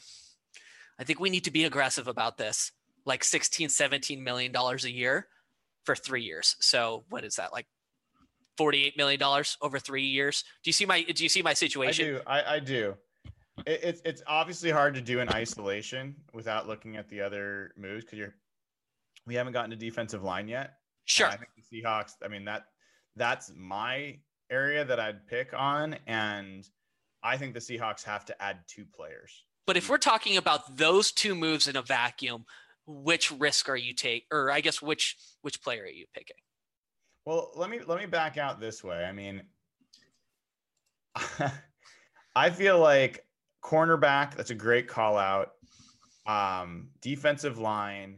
I think we need to be aggressive about this, like $16-17 million a year for 3 years? So what is that, like $48 million over 3 years? Do you see my situation? I do. It's obviously hard to do in isolation without looking at the other moves, because we haven't gotten to defensive line yet. Sure. I think the Seahawks, I mean, that's my area that I'd pick on, and I think the Seahawks have to add 2 players. But if we're talking about those 2 moves in a vacuum, which risk are you taking, or I guess which player are you picking? Well, let me back out this way. I mean, I feel like cornerback, that's a great call out. Defensive line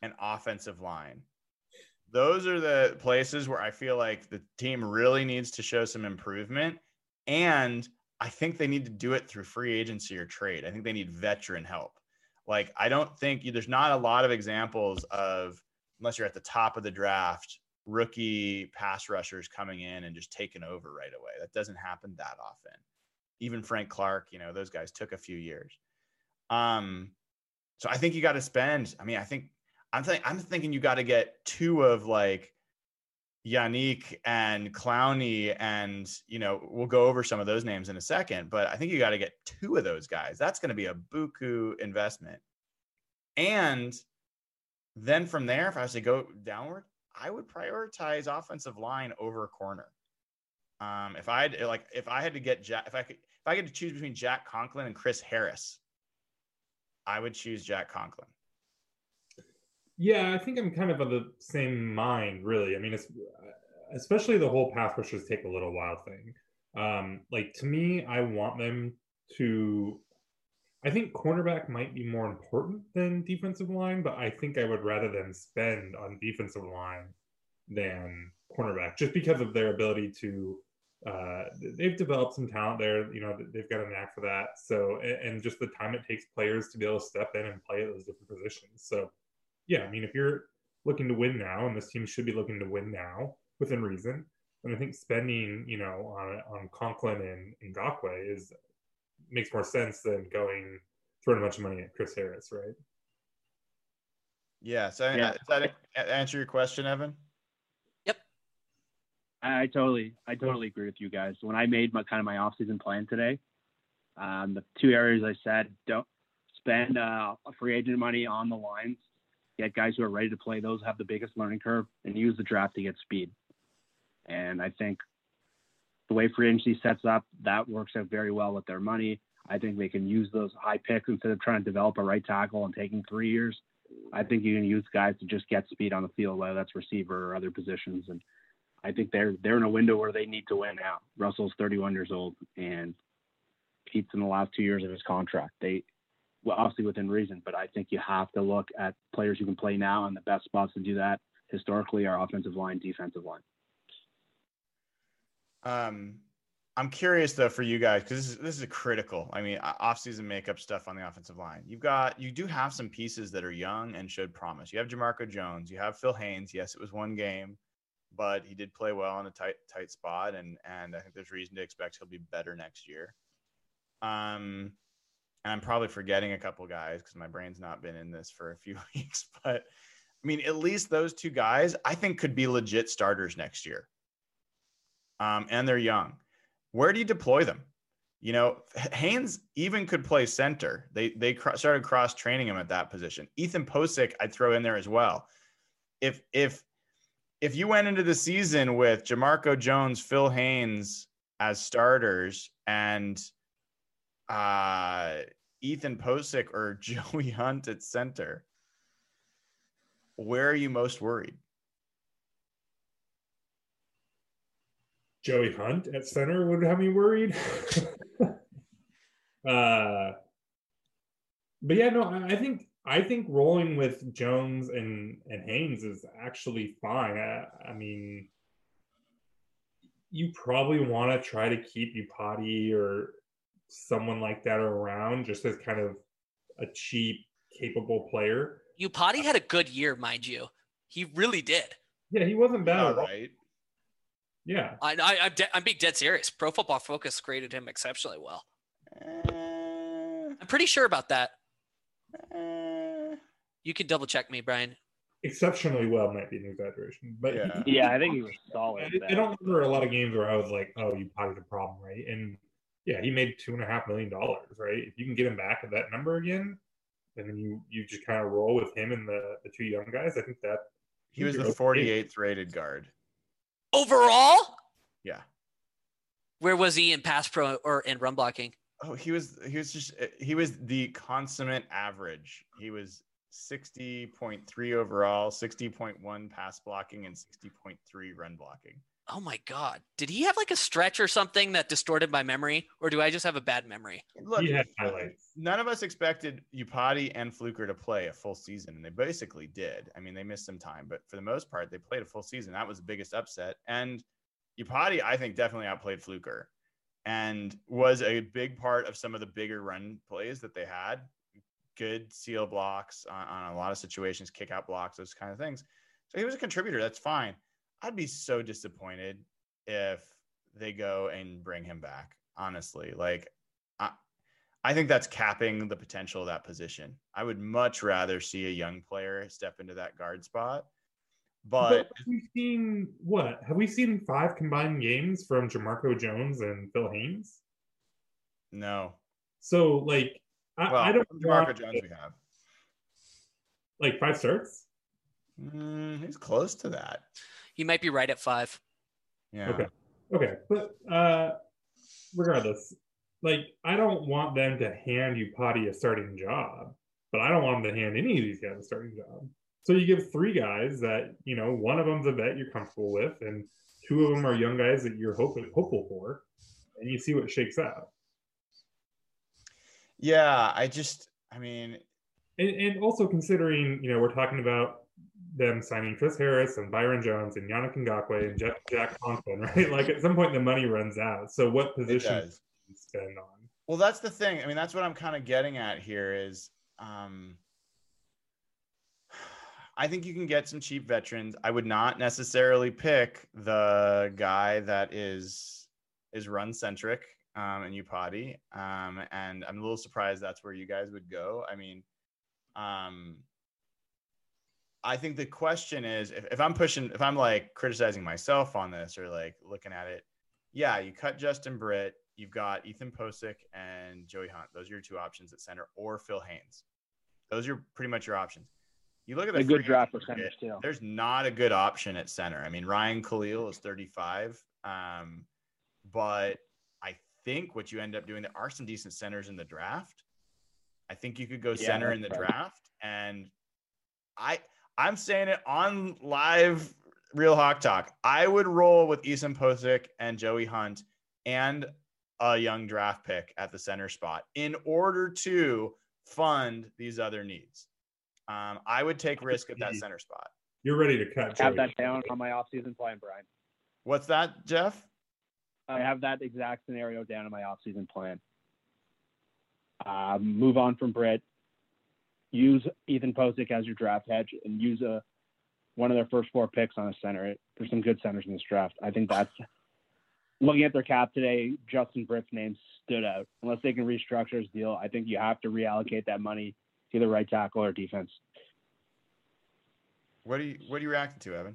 and offensive line, those are the places where I feel like the team really needs to show some improvement. And I think they need to do it through free agency or trade. I think they need veteran help. Like, I don't think there's not a lot of examples of, unless you're at the top of the draft, rookie pass rushers coming in and just taking over right away. That doesn't happen that often. Even Frank Clark, you know, those guys took a few years. So I think you got to spend. I mean, I think I'm thinking you got to get 2 of like Yannick and Clowney, and, you know, we'll go over some of those names in a second, but I think you got to get two of those guys. That's going to be a buku investment. And then from there, if I was to go downward, I would prioritize offensive line over corner. If I had to choose between Jack Conklin and Chris Harris, I would choose Jack Conklin. Yeah, I think I'm kind of of the same mind, really. I mean, it's, especially the whole pass rushers take a little while thing. To me, I want them to – I think cornerback might be more important than defensive line, but I think I would rather them spend on defensive line than cornerback just because of their ability to they've developed some talent there. You know, they've got a knack for that. So, and just the time it takes players to be able to step in and play at those different positions. So, yeah, I mean, if you're looking to win now, and this team should be looking to win now within reason, and I think spending, you know, on Conklin and Ngakwe makes more sense than throwing a bunch of money at Chris Harris, right? Yeah. So, yeah. Does that answer your question, Evan? Yep. I totally agree with you guys. When I made my offseason plan today, the two areas I said, don't spend free agent money on the lines. Get guys who are ready to play. Those have the biggest learning curve, and use the draft to get speed. And I think the way free agency sets up, that works out very well with their money. I think they can use those high picks instead of trying to develop a right tackle and taking 3 years. I think you can use guys to just get speed on the field, whether that's receiver or other positions. And I think they're in a window where they need to win now. Russell's 31 years old, and Pete's in the last 2 years of his contract. Well, obviously within reason, but I think you have to look at players who can play now, and the best spots to do that historically are offensive line, defensive line. I'm curious though for you guys, because this is a critical. I mean, offseason makeup stuff on the offensive line. You do have some pieces that are young and should promise. You have Jamarco Jones. You have Phil Haynes. Yes, it was one game, but he did play well in a tight spot, and I think there's reason to expect he'll be better next year. And I'm probably forgetting a couple guys because my brain's not been in this for a few weeks. But, I mean, at least those two guys, I think, could be legit starters next year. And they're young. Where do you deploy them? You know, Haynes even could play center. They started cross-training him at that position. Ethan Posick I'd throw in there as well. If you went into the season with Jamarco Jones, Phil Haynes as starters, and – Ethan Posick or Joey Hunt at center, where are you most worried? Joey Hunt at center would have me worried. But yeah, no, I think rolling with Jones and Haynes is actually fine. I mean, you probably want to try to keep Upati or someone like that around just as kind of a cheap, capable player. Upati had a good year, mind you. He really did. Yeah, he wasn't bad. All right. Yeah. I'm being dead serious. Pro Football Focus graded him exceptionally well. I'm pretty sure about that. You can double check me, Brian. Exceptionally well might be an exaggeration, but yeah, I think he was solid. I don't remember a lot of games where I was like, oh, Upati's a problem, right? And yeah, he made $2.5 million, right? If you can get him back at that number again, and then you just kind of roll with him and the two young guys. I think that he was the 48th rated guard overall. Yeah. Where was he in pass pro or in run blocking? Oh, he was the consummate average. He was 60.3 overall, 60.1 pass blocking, and 60.3 run blocking. Oh my God. Did he have like a stretch or something that distorted my memory? Or do I just have a bad memory? Look, none of us expected Upati and Fluker to play a full season, and they basically did. I mean, they missed some time, but for the most part, they played a full season. That was the biggest upset. And Upati, I think, definitely outplayed Fluker and was a big part of some of the bigger run plays that they had. Good seal blocks on a lot of situations, kick out blocks, those kind of things. So he was a contributor. That's fine. I'd be so disappointed if they go and bring him back, honestly. Like, I think that's capping the potential of that position. I would much rather see a young player step into that guard spot. But we've seen what? Have we seen 5 combined games from Jamarco Jones and Phil Haynes? No. So, like, I don't know. Jamarco Jones, we have. Like 5 starts? He's close to that. You might be right at 5. Yeah. Okay. But regardless, like, I don't want them to hand you Potty a starting job, but I don't want them to hand any of these guys a starting job. So you give 3 guys that, you know, one of them's a vet you're comfortable with, and 2 of them are young guys that you're hopeful for, and you see what shakes out. Yeah, and also considering, you know, we're talking about them signing Chris Harris and Byron Jones and Yannick Ngakoue and Jack Conklin, right? Like, at some point the money runs out. So what position do you spend on? Well, that's the thing. I mean, that's what I'm kind of getting at here is, I think you can get some cheap veterans. I would not necessarily pick the guy that is run centric and you Potty. And I'm a little surprised that's where you guys would go. I mean, I think the question is if I'm like criticizing myself on this or like looking at it, yeah, you cut Justin Britt, you've got Ethan Posick and Joey Hunt. Those are your 2 options at center, or Phil Haynes. Those are pretty much your options. You look at the good draft percentage too. There's not a good option at center. I mean, Ryan Khalil is 35, but I think what you end up doing, there are some decent centers in the draft. I think you could go center in the draft, and I'm saying it on live Real Hawk Talk. I would roll with Ethan Posick and Joey Hunt and a young draft pick at the center spot in order to fund these other needs. I would take risk at that center spot. You're ready to cut. I have that down on my offseason plan, Brian. What's that, Jeff? I have that exact scenario down in my offseason plan. Move on from Britt. Use Ethan Posick as your draft hedge and use one of their first 4 picks on a center. There's some good centers in this draft. I think that's – looking at their cap today, Justin Britt's name stood out. Unless they can restructure his deal, I think you have to reallocate that money to either right tackle or defense. What are you reacting to, Evan?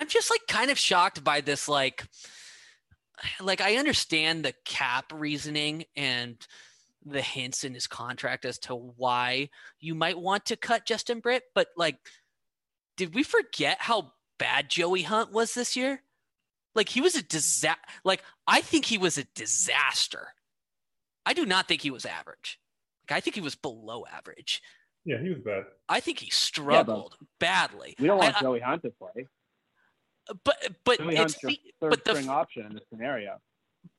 I'm just like kind of shocked by this. Like I understand the cap reasoning and the hints in his contract as to why you might want to cut Justin Britt, but like, did we forget how bad Joey Hunt was this year? Like, he was a disaster. Like, I think he was a disaster. I do not think he was average. I think he was below average. Yeah, he was bad. I think he struggled badly. We don't want Joey Hunt to play. But Joey Hunt's the string option in this scenario.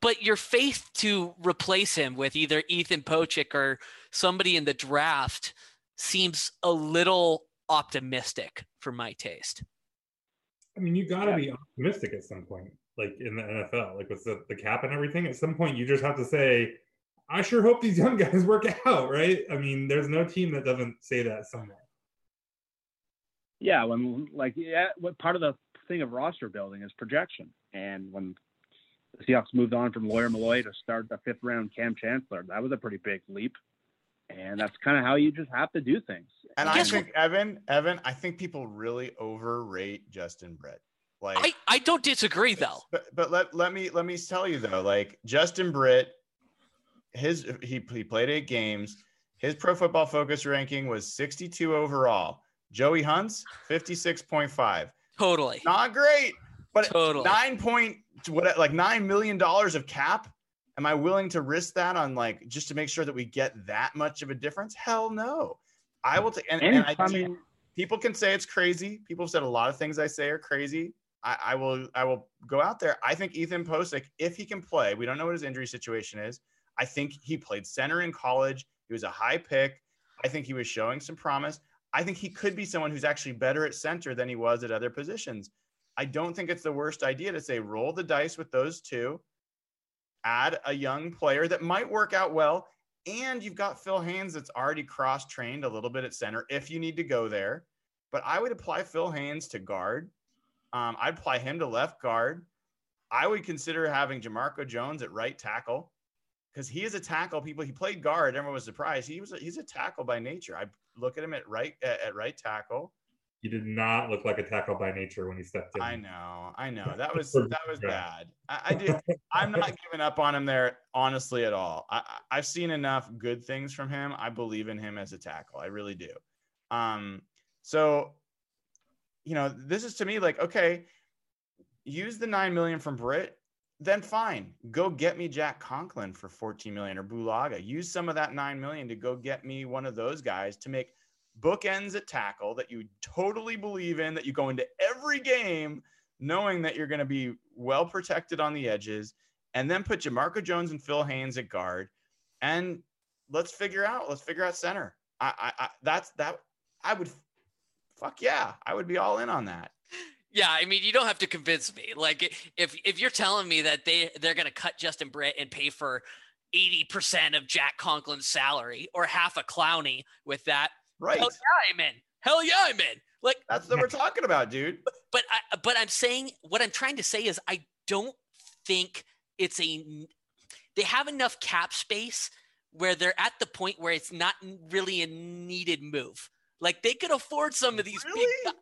But your faith to replace him with either Ethan Posick or somebody in the draft seems a little optimistic for my taste. I mean, you got to be optimistic at some point, like in the NFL, like with the cap and everything. At some point, you just have to say, I sure hope these young guys work out, right? I mean, there's no team that doesn't say that somewhere. Yeah, what part of the thing of roster building is projection. And when the Seahawks moved on from Lawyer Malloy to start the 5th round Cam Chancellor, that was a pretty big leap. And that's kind of how you just have to do things. And I think, Evan, I think people really overrate Justin Britt. Like, I don't disagree though. But let me tell you though, like Justin Britt, he played 8 games. His Pro Football Focus ranking was 62 overall. Joey Hunt's 56.5. Totally. Not great, but totally. $9 million of cap. Am I willing to risk that on like just to make sure that we get that much of a difference? Hell no. I will. People can say it's crazy. People have said a lot of things I say are crazy. I will go out there. I think Ethan Posick, if he can play, we don't know what his injury situation is. I think he played center in college. He was a high pick. I think he was showing some promise. I think he could be someone who's actually better at center than he was at other positions. I don't think it's the worst idea to say, roll the dice with those 2, add a young player that might work out well. And you've got Phil Haynes that's already cross-trained a little bit at center if you need to go there. But I would apply Phil Haynes to guard. I'd apply him to left guard. I would consider having Jamarco Jones at right tackle, because he is a tackle. He played guard. Everyone was surprised. He's a tackle by nature. I look at him at right tackle. You did not look like a tackle by nature when you stepped in. I know. That was bad. I'm not giving up on him there, honestly, at all. I've seen enough good things from him. I believe in him as a tackle. I really do. So, you know, this is to me like, okay, use the $9 million from Britt, then fine. Go get me Jack Conklin for $14 million or Bulaga. Use some of that $9 million to go get me one of those guys to make bookends at tackle that you totally believe in, that you go into every game knowing that you're going to be well protected on the edges, and then put Jamarco Jones and Phil Haynes at guard, and let's figure out center. I would be all in on that. Yeah, I mean, you don't have to convince me. Like, if you're telling me that they're going to cut Justin Britt and pay for 80% of Jack Conklin's salary or half a Clowney with that. Right. Hell yeah, I'm in. Like, that's what we're talking about, dude. But I'm saying, what I'm trying to say is I don't think they have enough cap space where they're at the point where it's not really a needed move. Like, they could afford some of these. Really?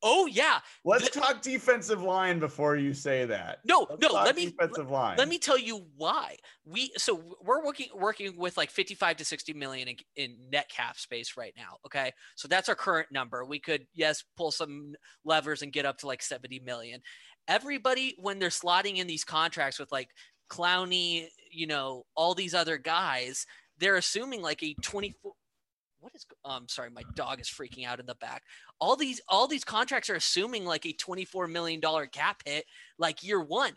Oh yeah. Let's talk defensive line before you say that. No. Let me tell you why. We're working with like 55 to 60 million in net cap space right now. Okay, so that's our current number. We could pull some levers and get up to like 70 million. Everybody, when they're slotting in these contracts with like Clowney, you know, all these other guys, they're assuming like a 24. Sorry, my dog is freaking out in the back. All these contracts are assuming like a $24 million cap hit, like year one.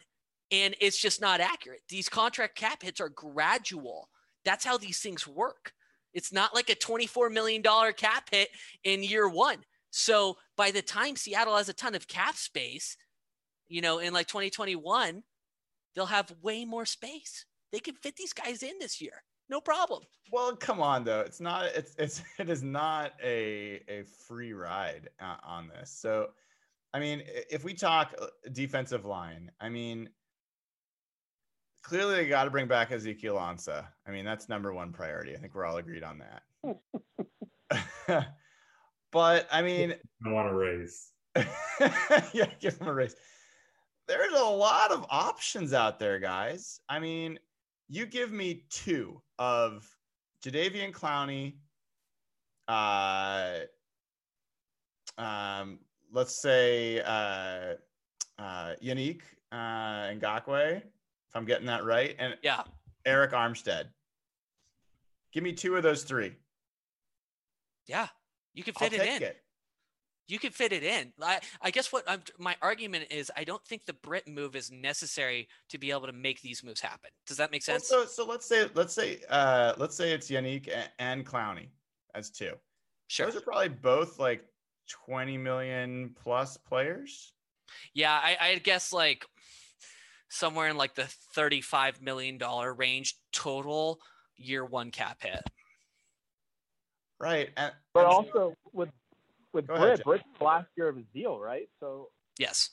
And it's just not accurate. These contract cap hits are gradual. That's how these things work. It's not like a $24 million cap hit in year one. So by the time Seattle has a ton of cap space, you know, in like 2021, they'll have way more space. They can fit these guys in this year. No problem. Well, come on though. It is not a free ride on this. So, I mean, if we talk defensive line, I mean, clearly they got to bring back Ezekiel Ansah. I mean, that's number one priority. I think we're all agreed on that. But I mean, I want a raise. Yeah, give him a raise. There's a lot of options out there, guys. I mean, you give me two of Jadeveon Clowney, let's say Yannick Ngakoue, if I'm getting that right, and yeah, Eric Armstead. Give me two of those three. Yeah, you can fit it in. You can fit it in. I guess my argument is, I don't think the Brit move is necessary to be able to make these moves happen. Does that make sense? Well, so let's say it's Yannick and Clowney as two. Sure. Those are probably both like 20 million plus players. Yeah, I guess like somewhere in like the $35 million range total year one cap hit. Right, but also with Britt's last year of his deal, right? So yes.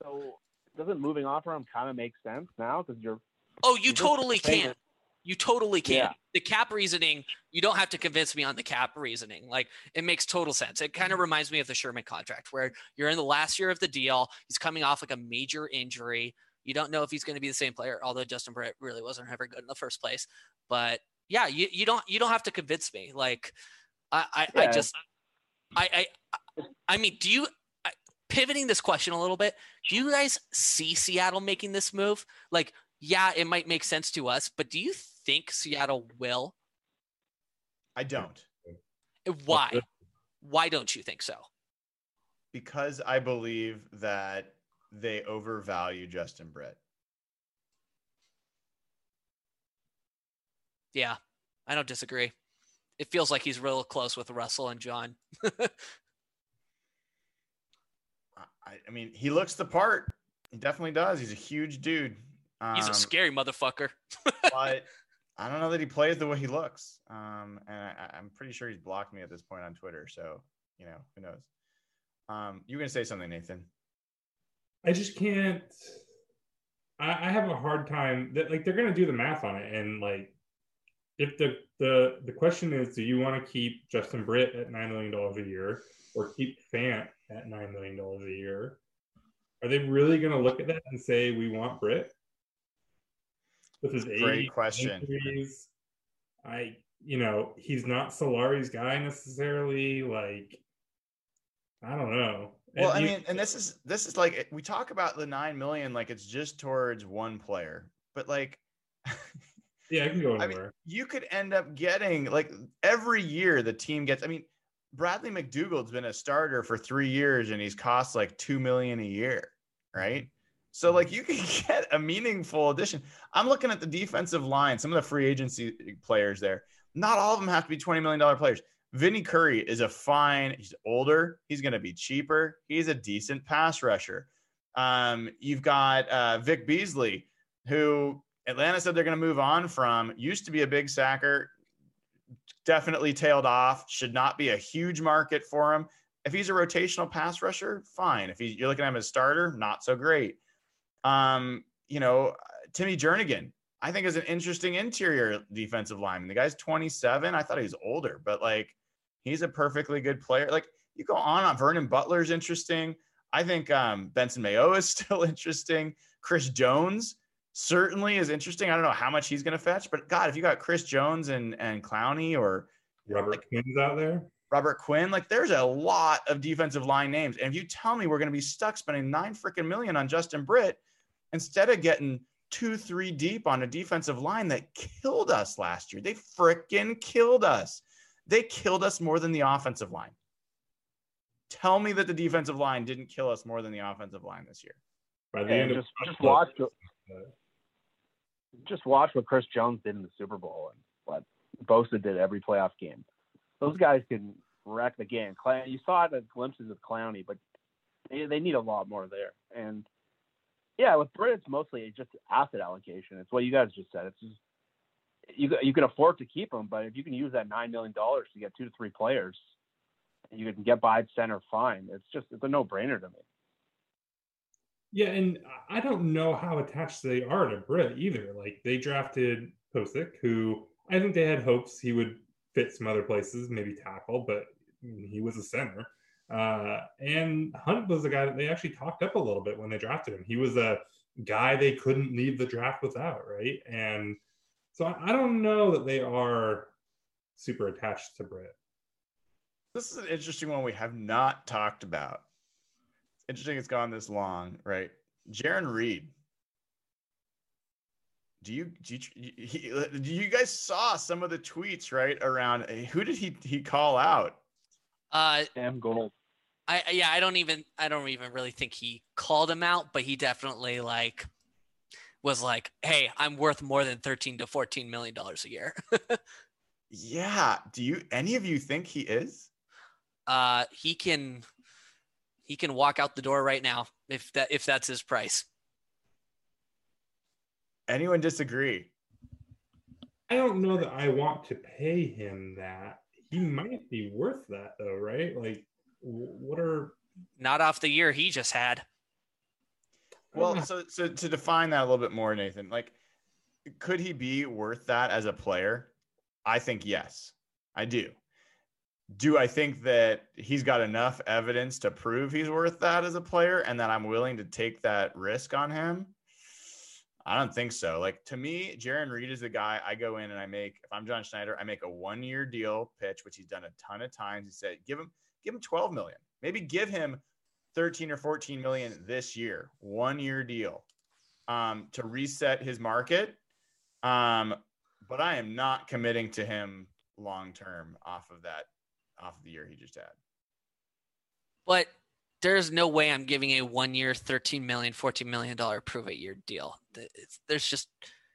So doesn't moving off him kind of make sense now? Because you're. Oh, you totally can. You totally can. Yeah. The cap reasoning, you don't have to convince me on the cap reasoning. Like, it makes total sense. It kind of reminds me of the Sherman contract, where you're in the last year of the deal. He's coming off like a major injury. You don't know if he's going to be the same player. Although Justin Britt really wasn't ever good in the first place. But yeah, you don't have to convince me. Like, I mean, do you, pivoting this question a little bit, do you guys see Seattle making this move? Like, yeah, it might make sense to us, but do you think Seattle will? I don't. Why? Why don't you think so? Because I believe that they overvalue Justin Britt. Yeah, I don't disagree. It feels like he's real close with Russell and John. I mean, he looks the part. He definitely does. He's a huge dude. He's a scary motherfucker. But I don't know that he plays the way he looks. And I'm pretty sure he's blocked me at this point on Twitter. So, you know, who knows? You were going to say something, Nathan. I just can't. I have a hard time. That, like, they're going to do the math on it. And, like, if the question is, do you want to keep Justin Britt at $9 million a year or keep Fant at $9 million a year, are they really going to look at that and say, we want Britt? With his great question. Injuries, he's not Solari's guy necessarily. Like, I don't know. Well, and this is like, we talk about the $9 million, like it's just towards one player, but like, yeah, I can go anywhere. I mean, you could end up getting like every year the team gets, I mean, Bradley McDougald's been a starter for 3 years and he's cost like $2 million a year. Right. So like you can get a meaningful addition. I'm looking at the defensive line, some of the free agency players there. Not all of them have to be $20 million players. Vinnie Curry is a fine. He's older. He's going to be cheaper. He's a decent pass rusher. You've got Vic Beasley, who Atlanta said they're going to move on from. Used to be a big sacker. Definitely tailed off. Should not be a huge market for him. If he's a rotational pass rusher, fine. If you're looking at him as a starter, not so great. Timmy Jernigan, I think, is an interesting interior defensive lineman. The guy's 27. I thought he was older, but like he's a perfectly good player. Like you go on. Vernon Butler's interesting. I think Benson Mayo is still interesting. Chris Jones certainly is interesting. I don't know how much he's going to fetch, but God, if you got Chris Jones and Clowney or Robert Quinn's out there, Robert Quinn, like there's a lot of defensive line names. And if you tell me we're going to be stuck spending $9 million on Justin Britt instead of getting 2-3 deep on a defensive line that killed us last year, they freaking killed us. They killed us more than the offensive line. Tell me that the defensive line didn't kill us more than the offensive line this year. By the end of just watch what Chris Jones did in the Super Bowl and what Bosa did every playoff game. Those guys can wreck the game. You saw it at glimpses of Clowney, but they need a lot more there. And yeah, with Britt, it's mostly just asset allocation. It's what you guys just said. It's just, you can afford to keep them, but if you can use that $9 million to get 2 to 3 players, and you can get by center, fine. It's a no-brainer to me. Yeah, and I don't know how attached they are to Britt either. Like, they drafted Posick, who I think they had hopes he would fit some other places, maybe tackle, but he was a center. And Hunt was the guy that they actually talked up a little bit when they drafted him. He was a guy they couldn't leave the draft without, right? And so I don't know that they are super attached to Britt. This is an interesting one we have not talked about. It's interesting it's gone this long, right? Jaron Reed. Do you guys saw some of the tweets, right, around who did he call out? Sam Gold. I don't even really think he called him out, but he definitely like was like, hey, I'm worth more than $13 to $14 million a year. Yeah. Do any of you think he is? He can walk out the door right now if that's his price. Anyone disagree? I don't know that I want to pay him that. He might be worth that though, right? Like, what are not off the year he just had? Well, so to define that a little bit more, Nathan, like, could he be worth that as a player? I think yes, I do. Do I think that he's got enough evidence to prove he's worth that as a player and that I'm willing to take that risk on him? I don't think so. Like, to me, Jaron Reed is the guy I go in and I make, if I'm John Schneider, I make a 1-year deal pitch, which he's done a ton of times. He said, give him $12 million, maybe give him $13 or $14 million this year, 1-year deal, to reset his market. But I am not committing to him long-term off of the year he just had. But there's no way I'm giving a 1-year, $13 million, $14 million prove-it-year deal. There's just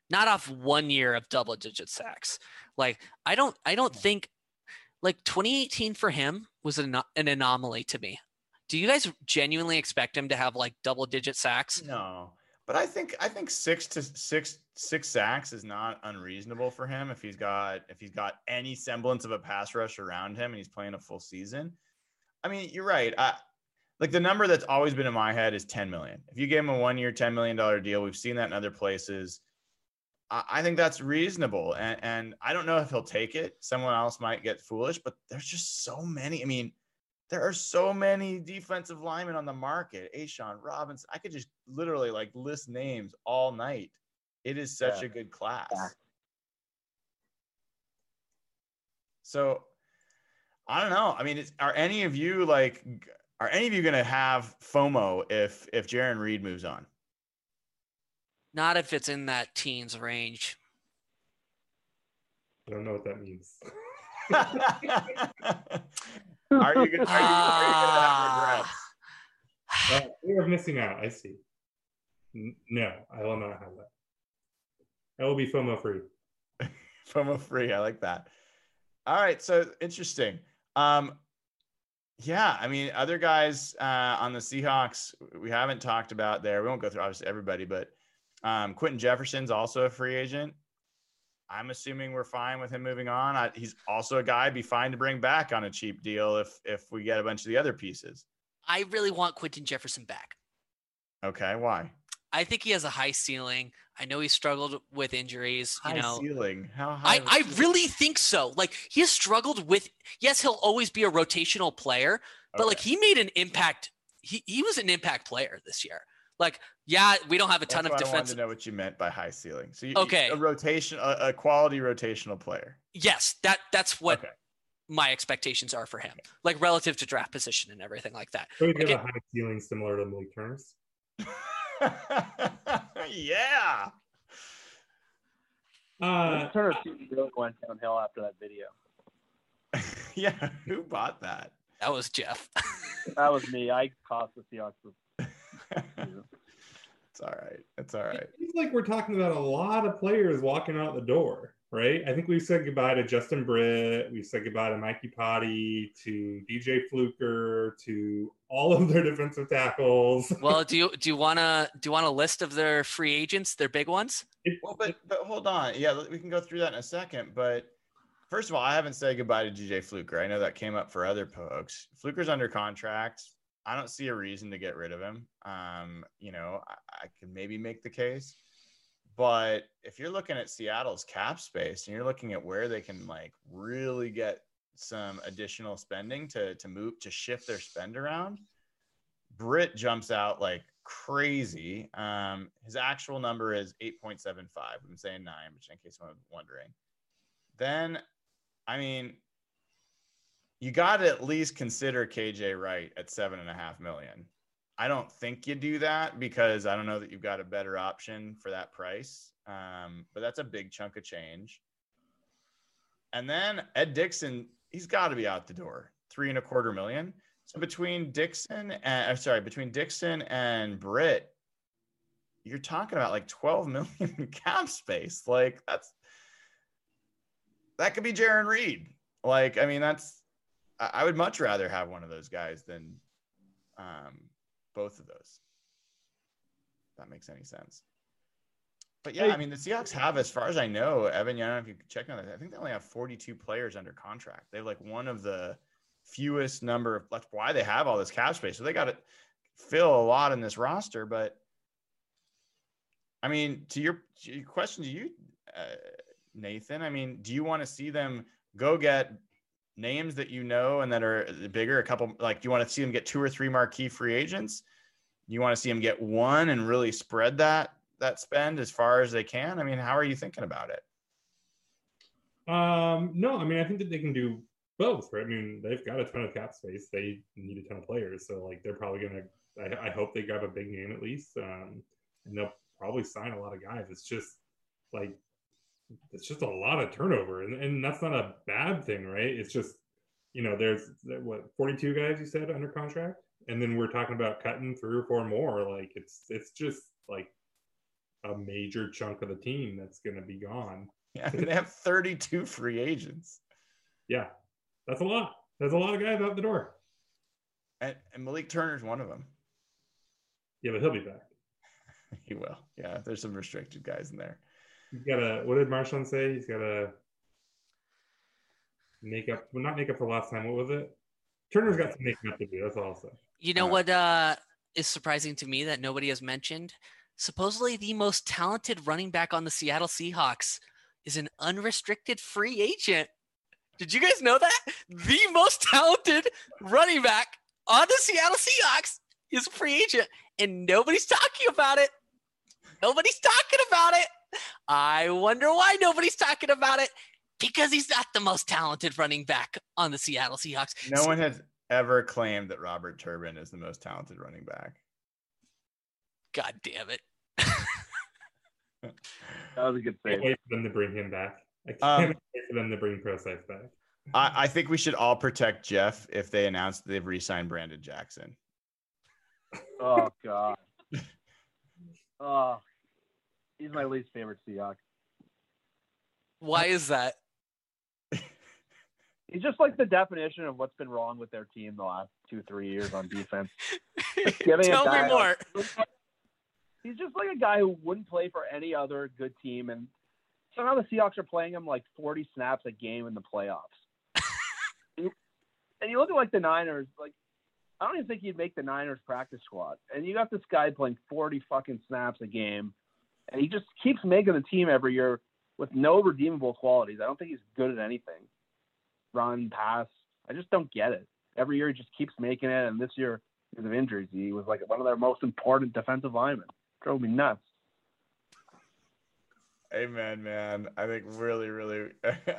not off 1 year of double-digit sacks. Like, I don't think – like, 2018 for him was an anomaly to me. Do you guys genuinely expect him to have, like, double-digit sacks? No, but I think six sacks is not unreasonable for him if he's got any semblance of a pass rush around him and he's playing a full season. I mean, you're right. Like, the number that's always been in my head is $10 million. If you gave him a 1-year, $10 million deal, we've seen that in other places. I think that's reasonable. And I don't know if he'll take it. Someone else might get foolish, but there's just so many. I mean, there are so many defensive linemen on the market. A'Shawn Robinson. I could just literally like list names all night. It is such a good class. Yeah. So I don't know. I mean, are any of you going to have FOMO if Jaron Reed moves on? Not if it's in that teens range. I don't know what that means. Are you going to have regrets? Fear of missing out. I see. No, I will not have that. I will be FOMO free. FOMO free. I like that. All right. So interesting. Yeah, I mean, other guys on the Seahawks we haven't talked about there. We won't go through obviously everybody, but Quentin Jefferson's also a free agent. I'm assuming we're fine with him moving on. He's also a guy I'd be fine to bring back on a cheap deal if we get a bunch of the other pieces. I really want Quentin Jefferson back. Okay, why? I think he has a high ceiling. I know he struggled with injuries. High ceiling? How high? I really think so. Like, he has struggled with – yes, he'll always be a rotational player, but, like, he made an impact. He was an impact player this year. Like, yeah, we don't have a ton of defense. I wanted to know what you meant by high ceiling. So, a quality rotational player. Yes, that's what my expectations are for him, like, relative to draft position and everything like that. So, you have a high ceiling similar to Malik Turner's? Yeah. Turner really went downhill after that video. Yeah, who bought that? That was Jeff. That was me. I cost the Seahawks. It's all right. It's all right. It's like we're talking about a lot of players walking out the door, right? I think we said goodbye to Justin Britt. We said goodbye to Mikey Potty, to DJ Fluker, to all of their defensive tackles. Well, do you want a list of their free agents, their big ones? Well, but hold on. Yeah, we can go through that in a second. But first of all, I haven't said goodbye to DJ Fluker. I know that came up for other folks. Fluker's under contract. I don't see a reason to get rid of him. I could maybe make the case. But if you're looking at Seattle's cap space and you're looking at where they can like really get some additional spending to shift their spend around, Britt jumps out like crazy. His actual number is 8.75. We've been saying 9, which in case someone's wondering. Then, I mean, you got to at least consider KJ Wright at $7.5 million. I don't think you do that because I don't know that you've got a better option for that price. But that's a big chunk of change. And then Ed Dixon, he's got to be out the door, $3.25 million. So between Dixon and Britt, you're talking about like $12 million in cap space. Like that could be Jaron Reed. Like, I mean, I would much rather have one of those guys than, both of those. If that makes any sense. But yeah, I mean, the Seahawks have, as far as I know, Evan, I don't know if you checked on that. I think they only have 42 players under contract. They have like one of the fewest number of. That's why they have all this cap space. So they got to fill a lot in this roster. But I mean, to your question to you, Nathan. I mean, do you want to see them go get names that you know and that are bigger, a couple, like, do you want to see them get 2 or 3 marquee free agents? You want to see them get one and really spread that spend as far as they can? I mean, how are you thinking about it? No, I mean, I think that they can do both, right? I mean, they've got a ton of cap space. They need a ton of players. So, like, they're probably going to, I hope they grab a big name at least. And they'll probably sign a lot of guys. It's just, like, it's just a lot of turnover, and that's not a bad thing, right? It's just, you know, there's what 42 guys you said under contract, and then we're talking about cutting 3 or 4 more. Like it's just like a major chunk of the team that's going to be gone. Yeah, I mean, they have 32 free agents. Yeah, that's a lot. There's a lot of guys out the door, and Malik Turner's one of them. Yeah, but he'll be back. He will. Yeah, there's some restricted guys in there. He's got a, what did Marshawn say? He's got to make up, well, not make up for last time. What was it? Turner's got some making up to do. That's all. You know what is surprising to me that nobody has mentioned? supposedly the most talented running back on the Seattle Seahawks, is an unrestricted free agent. Did you guys know that? The most talented running back on the Seattle Seahawks is a free agent, and nobody's talking about it. Nobody's talking about it. I wonder why nobody's talking about it. Because he's not the most talented running back on the Seattle Seahawks. No one has ever claimed that Robert Turbin is the most talented running back. God damn it. That was a good thing. I can't wait for them to bring him back. I can't wait for them to bring ProSife back. I think we should all protect Jeff if they announce they've re-signed Brandon Jackson. Oh, God. Oh, he's my least favorite Seahawk. Why is that? He's just like the definition of what's been wrong with their team the last 2-3 years on defense. Tell me more. He's just like a guy who wouldn't play for any other good team, and somehow the Seahawks are playing him like 40 snaps a game in the playoffs. And you look at like the Niners, like I don't even think he'd make the Niners practice squad. And you got this guy playing 40 fucking snaps a game, and he just keeps making the team every year with no redeemable qualities. I don't think he's good at anything. Run, pass. I just don't get it. Every year he just keeps making it, and this year, because of injuries, he was like one of their most important defensive linemen. Drove me nuts. Amen, man. I think really, really,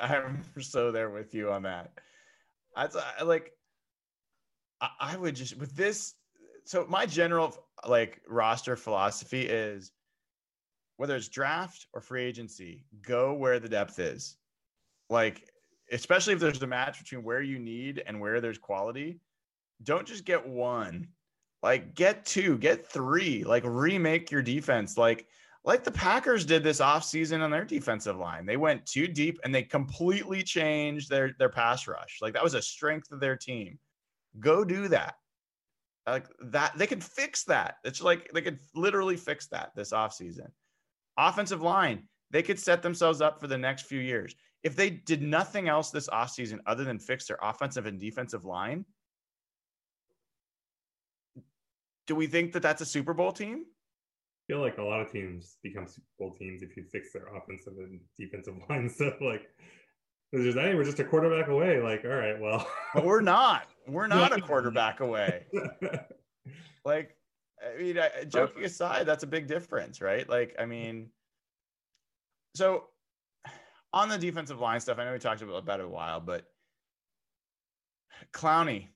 I'm so there with you on that. I would just, with this, so my general, like, roster philosophy is, whether it's draft or free agency, go where the depth is. Like, especially if there's a match between where you need and where there's quality, don't just get one. Like, get two, get three. Like, remake your defense. Like the Packers did this offseason on their defensive line. They went too deep, and they completely changed their pass rush. Like, that was a strength of their team. Go do that. Like, that they could fix that. It's like they could literally fix that this offseason. Offensive line, they could set themselves up for the next few years. If they did nothing else this offseason other than fix their offensive and defensive line, do we think that that's a Super Bowl team? I feel like a lot of teams become Super Bowl teams if you fix their offensive and defensive line. So, like, we're just a quarterback away. Like, all right, well. But we're not. We're not a quarterback away. Like, I mean, joking aside, that's a big difference, right? Like, I mean, so on the defensive line stuff, I know we talked about it a while, but Clowney,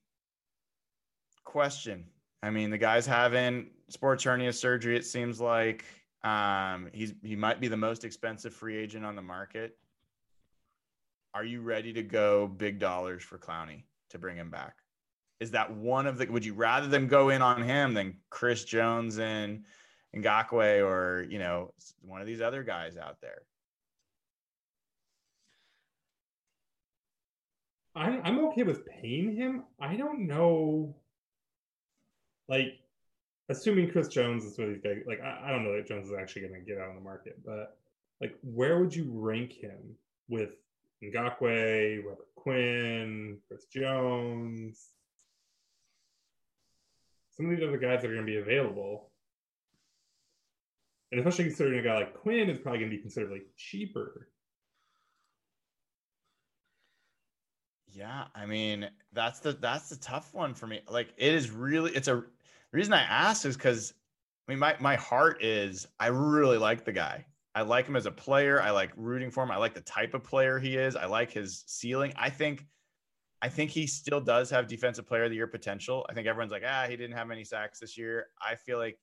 question. I mean, the guy's having sports hernia surgery, it seems like. He might be the most expensive free agent on the market. Are you ready to go big dollars for Clowney to bring him back? Is that one of the – would you rather them go in on him than Chris Jones and Ngakwe or, you know, one of these other guys out there? I'm okay with paying him. I don't know. Like, assuming Chris Jones is what he's going to – like, I don't know that Jones is actually going to get out on the market. But, like, where would you rank him with Ngakwe, Robert Quinn, Chris Jones? Some of these other guys that are going to be available, and especially considering a guy like Quinn is probably going to be considerably cheaper. Yeah, I mean that's the tough one for me. Like it is really the reason I asked is because I mean my heart is I really like the guy. I like him as a player. I like rooting for him. I like the type of player he is. I like his ceiling. I think he still does have defensive player of the year potential. I think everyone's like, he didn't have many sacks this year. I feel like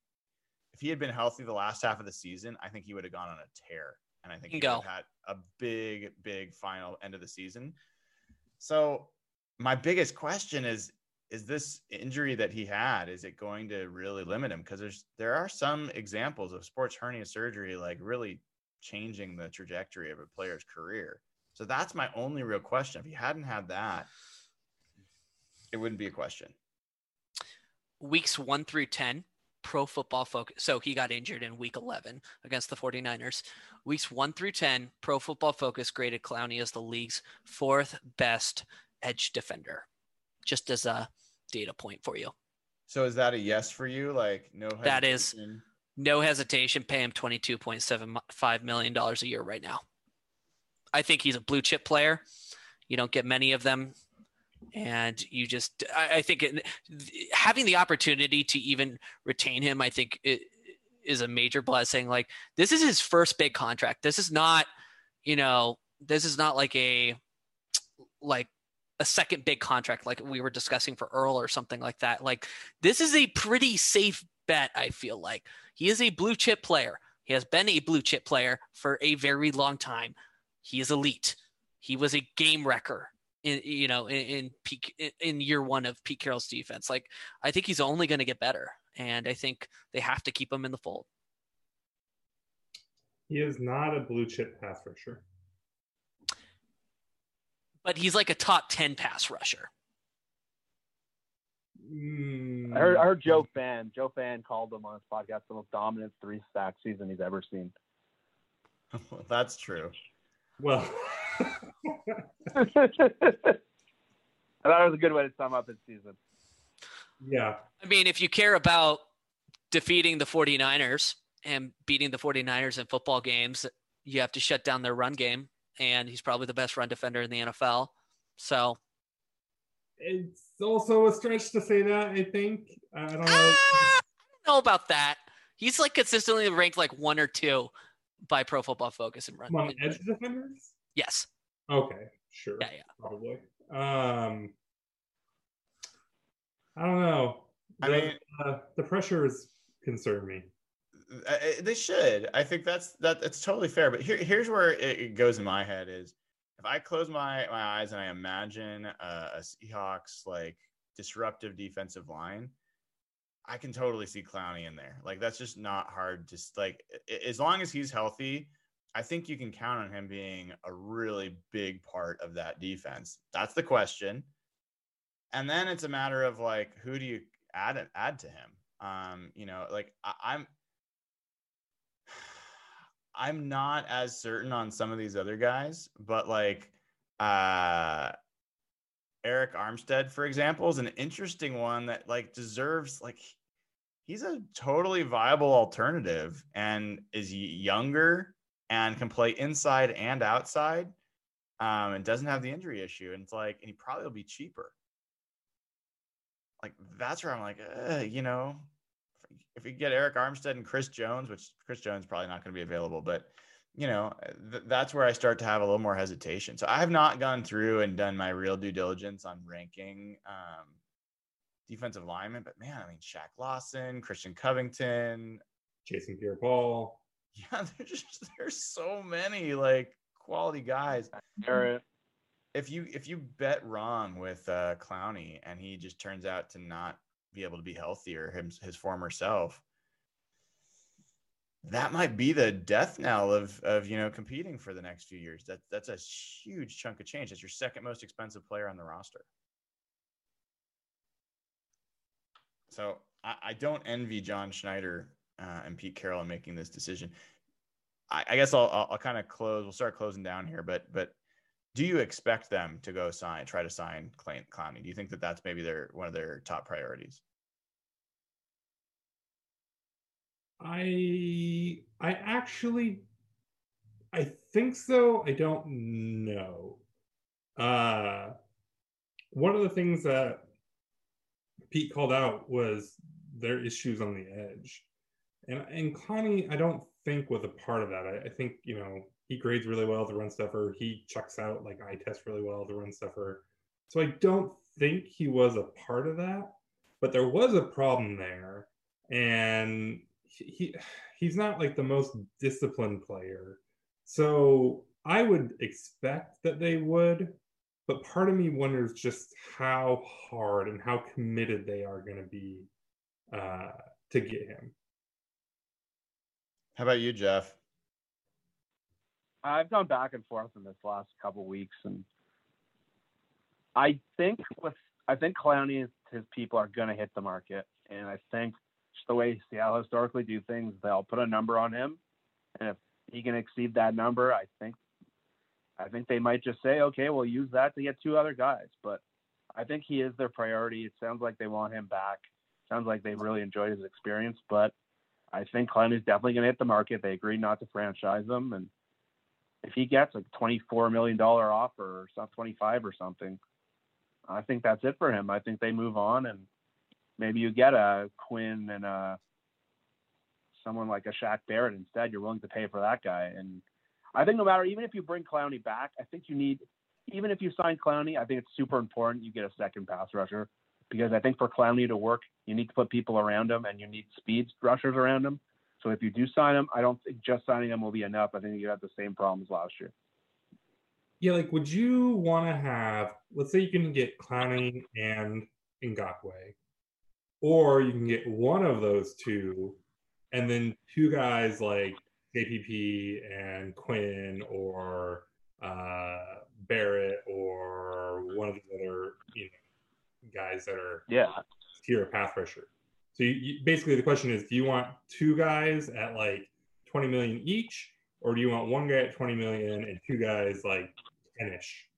if he had been healthy the last half of the season, I think he would have gone on a tear. And I think he would have had a big, big final end of the season. So my biggest question is this injury that he had, is it going to really limit him? Because there are some examples of sports hernia surgery, like really changing the trajectory of a player's career. So that's my only real question. If he hadn't had that, it wouldn't be a question. Weeks 1-10, Pro Football Focus. So he got injured in week 11 against the 49ers. Weeks 1-10, Pro Football Focus graded Clowney as the league's 4th best edge defender. Just as a data point for you. So is that a yes for you? Like no hesitation? That is no hesitation, pay him $22.75 million a year right now. I think he's a blue chip player. You don't get many of them. And you just, I think having the opportunity to even retain him, I think it is a major blessing. Like, this is his first big contract. This is not, you know, this is not like a second big contract, like we were discussing for Earl or something like that. Like, this is a pretty safe bet. I feel like he is a blue chip player. He has been a blue chip player for a very long time. He is elite. He was a game wrecker in year one of Pete Carroll's defense. Like, I think he's only going to get better, and I think they have to keep him in the fold. He is not a blue chip pass rusher, but he's like a top 10 pass rusher. I heard Joe Fan called him on his podcast the most dominant 3-sack season he's ever seen. Well, that's true. Well, I thought it was a good way to sum up his season. Yeah. I mean, if you care about defeating the 49ers and beating the 49ers in football games, you have to shut down their run game. And he's probably the best run defender in the NFL. So it's also a stretch to say that, I think. I don't know about that. He's like consistently ranked like 1 or 2 by Pro Football Focus and run. Among edge defenders? Yes. Okay, sure. Yeah. Probably. I don't know. The pressures concern me. They should. I think that's totally fair. But here's where it goes in my head is, if I close my eyes and I imagine a Seahawks like disruptive defensive line, I can totally see Clowney in there. Like, that's just not hard to like, as long as he's healthy, I think you can count on him being a really big part of that defense. That's the question. And then it's a matter of like, who do you add to him? I'm not as certain on some of these other guys, but like Eric Armstead, for example, is an interesting one that like deserves, like, he's a totally viable alternative and is younger and can play inside and outside and doesn't have the injury issue. And it's like, and he probably will be cheaper. Like, that's where I'm like, if you get Eric Armstead and Chris Jones, which Chris Jones is probably not going to be available, but that's where I start to have a little more hesitation. So I have not gone through and done my real due diligence on ranking defensive linemen, but man, I mean, Shaq Lawson, Christian Covington, Jason Pierre-Paul. Yeah, there's so many like quality guys. If you bet wrong with Clowney and he just turns out to not be able to be healthier, his former self, that might be the death knell of competing for the next few years. That's a huge chunk of change. That's your second most expensive player on the roster. So I don't envy John Schneider and Pete Carroll in making this decision. I guess I'll kind of close. We'll start closing down here, but do you expect them to go try to sign Clowney? Do you think that's maybe one of their top priorities? I think so. I don't know. One of the things that Pete called out was their issues on the edge. And Clowney, I don't think, was a part of that. I think, he grades really well as a run stuffer. He checks out like eye test really well as a run stuffer. So I don't think he was a part of that, but there was a problem there. And he's not like the most disciplined player. So I would expect that they would, but part of me wonders just how hard and how committed they are going to be to get him. How about you, Jeff? I've gone back and forth in this last couple of weeks, and I think Clowney and his people are going to hit the market, and I think just the way Seattle historically do things, they'll put a number on him, and if he can exceed that number, I think they might just say, okay, we'll use that to get 2 other guys. But I think he is their priority. It sounds like they want him back. Sounds like they really enjoyed his experience, but I think Clowney's definitely going to hit the market. They agreed not to franchise him, and if he gets a $24 million offer or $25 or something, I think that's it for him. I think they move on, and maybe you get a Quinn and someone like a Shaq Barrett instead. You're willing to pay for that guy. And I think no matter, even if you bring Clowney back, I think you need, even if you sign Clowney, I think it's super important you get a second pass rusher, because I think for Clowney to work, you need to put people around him and you need speed rushers around him. So if you do sign him, I don't think just signing him will be enough. I think you had the same problems last year. Yeah, like, would you want to have, let's say you can get Clowney and Ngakoue, or you can get one of those two, and then two guys like JPP and Quinn or Barrett or one of the other, you know, guys that are tier pass rusher. So you, basically the question is, do you want two guys at like 20 million each, or do you want one guy at 20 million and two guys like 10-ish?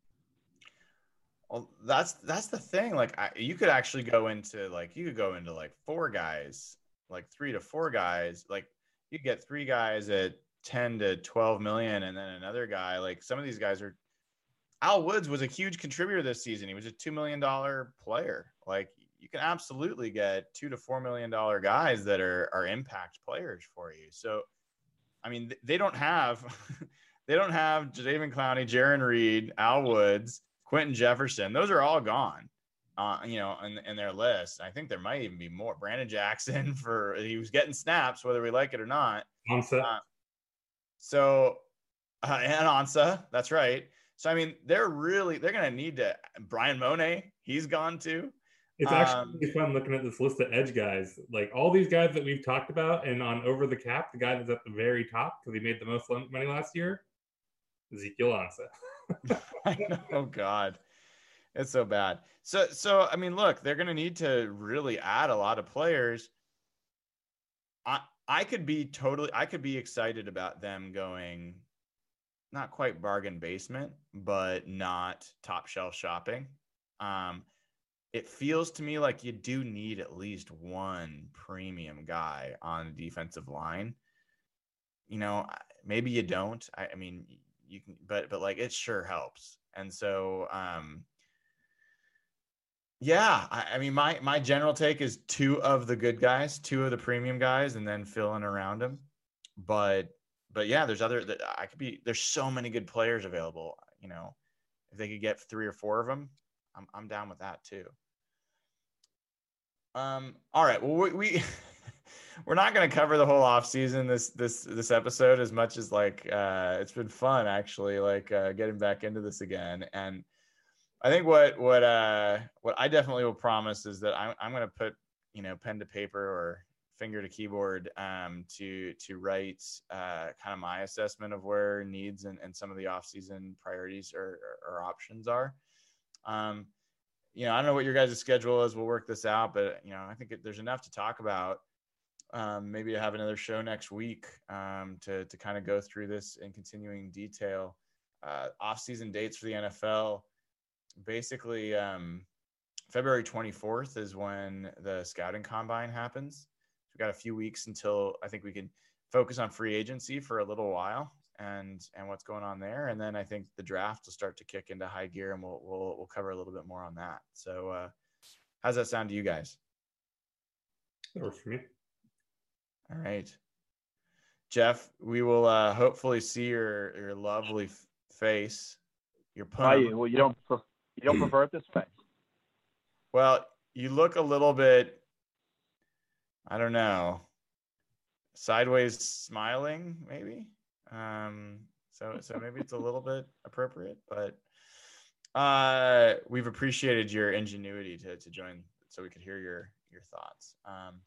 Well, that's the thing. Like you could actually go into like, you could go into like four guys, like 3 to 4 guys. Like you get 3 guys at 10 to 12 million. And then another guy, like some of these guys are, Al Woods was a huge contributor this season. He was a $2 million player. Like, you can absolutely get $2 to $4 million guys that are impact players for you. So, I mean, they don't have Jadeveon Clowney, Jaron Reed, Al Woods, Quentin Jefferson. Those are all gone, you know, in their list. I think there might even be more. Brandon Jackson, for he was getting snaps, whether we like it or not. Ansa. And Ansa, that's right. So I mean, they're going to need to. Brian Monet, he's gone too. It's actually fun looking at this list of edge guys, like all these guys that we've talked about, and on Over the Cap, the guy that's at the very top because he made the most money last year, Ezekiel Ansah. Oh God, it's so bad. So I mean, look, they're going to need to really add a lot of players. I could be excited about them going, not quite bargain basement, but not top shelf shopping. It feels to me like you do need at least one premium guy on the defensive line. You know, maybe you don't. I mean, you can, but like it sure helps. And so, I mean, my general take is 2 of the good guys, 2 of the premium guys, and then filling around them. But yeah, there's so many good players available. You know, if they could get 3 or 4 of them, I'm down with that too. All right. Well, we're not going to cover the whole off season this episode, as much as like it's been fun actually, like getting back into this again. And I think what I definitely will promise is that I'm going to put, you know, pen to paper or finger to keyboard to write kind of my assessment of where needs and some of the off season priorities or options are. You know, I don't know what your guys' schedule is. We'll work this out, but you know, I think there's enough to talk about. Maybe have another show next week to kind of go through this in continuing detail. Off-season dates for the NFL. Basically, February 24th is when the scouting combine happens. We've got a few weeks until I think we can focus on free agency for a little while. And what's going on there, and then I think the draft will start to kick into high gear, and we'll cover a little bit more on that. So, how's that sound to you guys? That works for me. All right, Jeff, we will hopefully see your lovely face. Your pun. Well, you don't prefer it this way. Well, you look a little bit, I don't know, sideways smiling, maybe. So maybe it's a little bit appropriate, but we've appreciated your ingenuity to join so we could hear your thoughts. And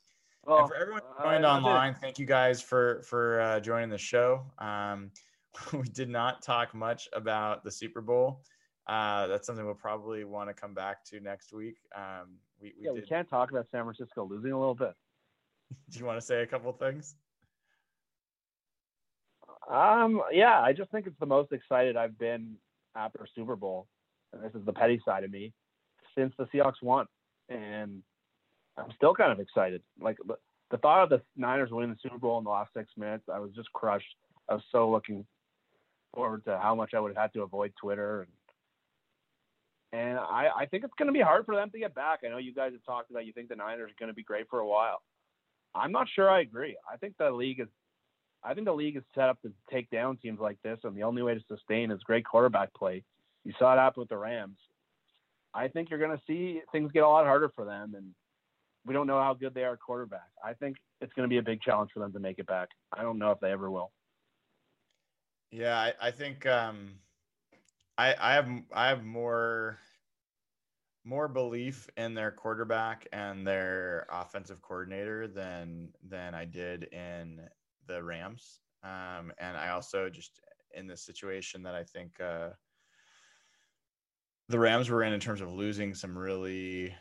for everyone who joined online, thank you guys for joining the show. We did not talk much about the Super Bowl. That's something we'll probably want to come back to next week. We can't talk about San Francisco losing a little bit. Do you want to say a couple things? Yeah, I just think it's the most excited I've been after Super Bowl, and this is the petty side of me, since the Seahawks won, and I'm still kind of excited. Like, the thought of the Niners winning the Super Bowl in the last 6 minutes, I was just crushed. I was so looking forward to how much I would have had to avoid Twitter. And I think it's going to be hard for them to get back. I know you guys have talked about you think the Niners are going to be great for a while. I'm not sure I agree. I think the league is set up to take down teams like this, and the only way to sustain is great quarterback play. You saw it happen with the Rams. I think you're going to see things get a lot harder for them, and we don't know how good they are at quarterback. I think it's going to be a big challenge for them to make it back. I don't know if they ever will. Yeah, I think I have more belief in their quarterback and their offensive coordinator than I did in the Rams. And I also just in this situation that I think the Rams were in terms of losing some really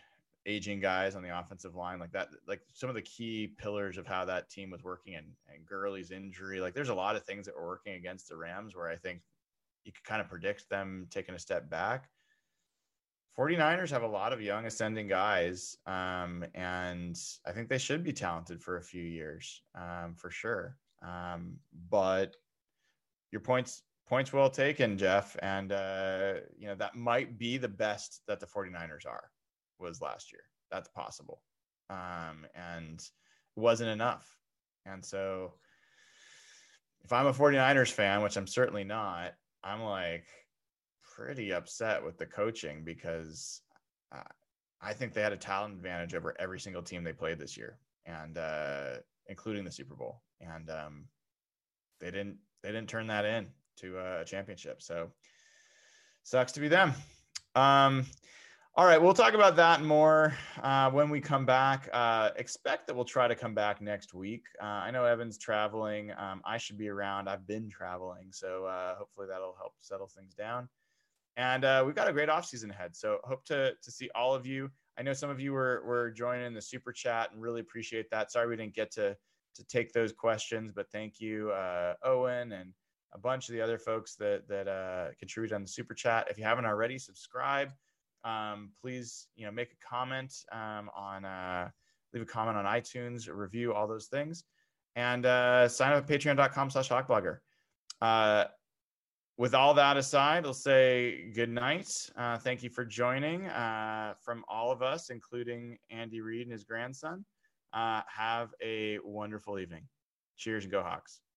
aging guys on the offensive line like that, like some of the key pillars of how that team was working and Gurley's injury. Like there's a lot of things that were working against the Rams where I think you could kind of predict them taking a step back. 49ers have a lot of young ascending guys. And I think they should be talented for a few years for sure. But your points well taken, Jeff. And you know, that might be the best that the 49ers was last year. That's possible. And it wasn't enough. And so if I'm a 49ers fan, which I'm certainly not, I'm like pretty upset with the coaching because I think they had a talent advantage over every single team they played this year and including the Super Bowl. And they didn't turn that in to a championship. So sucks to be them. All right, we'll talk about that more when we come back. Expect that we'll try to come back next week. I know Evan's traveling. I should be around. I've been traveling, so hopefully that'll help settle things down. And we've got a great offseason ahead, so hope to see all of you. I know some of you were joining in the Super Chat and really appreciate that. Sorry we didn't get to take those questions, but thank you, Owen, and a bunch of the other folks that contribute on the Super Chat. If you haven't already, subscribe. Please, you know, make a comment leave a comment on iTunes, review all those things, and sign up at patreon.com/hawkblogger. With all that aside, I'll say good night. Thank you for joining from all of us, including Andy Reid and his grandson. Have a wonderful evening. Cheers and go Hawks.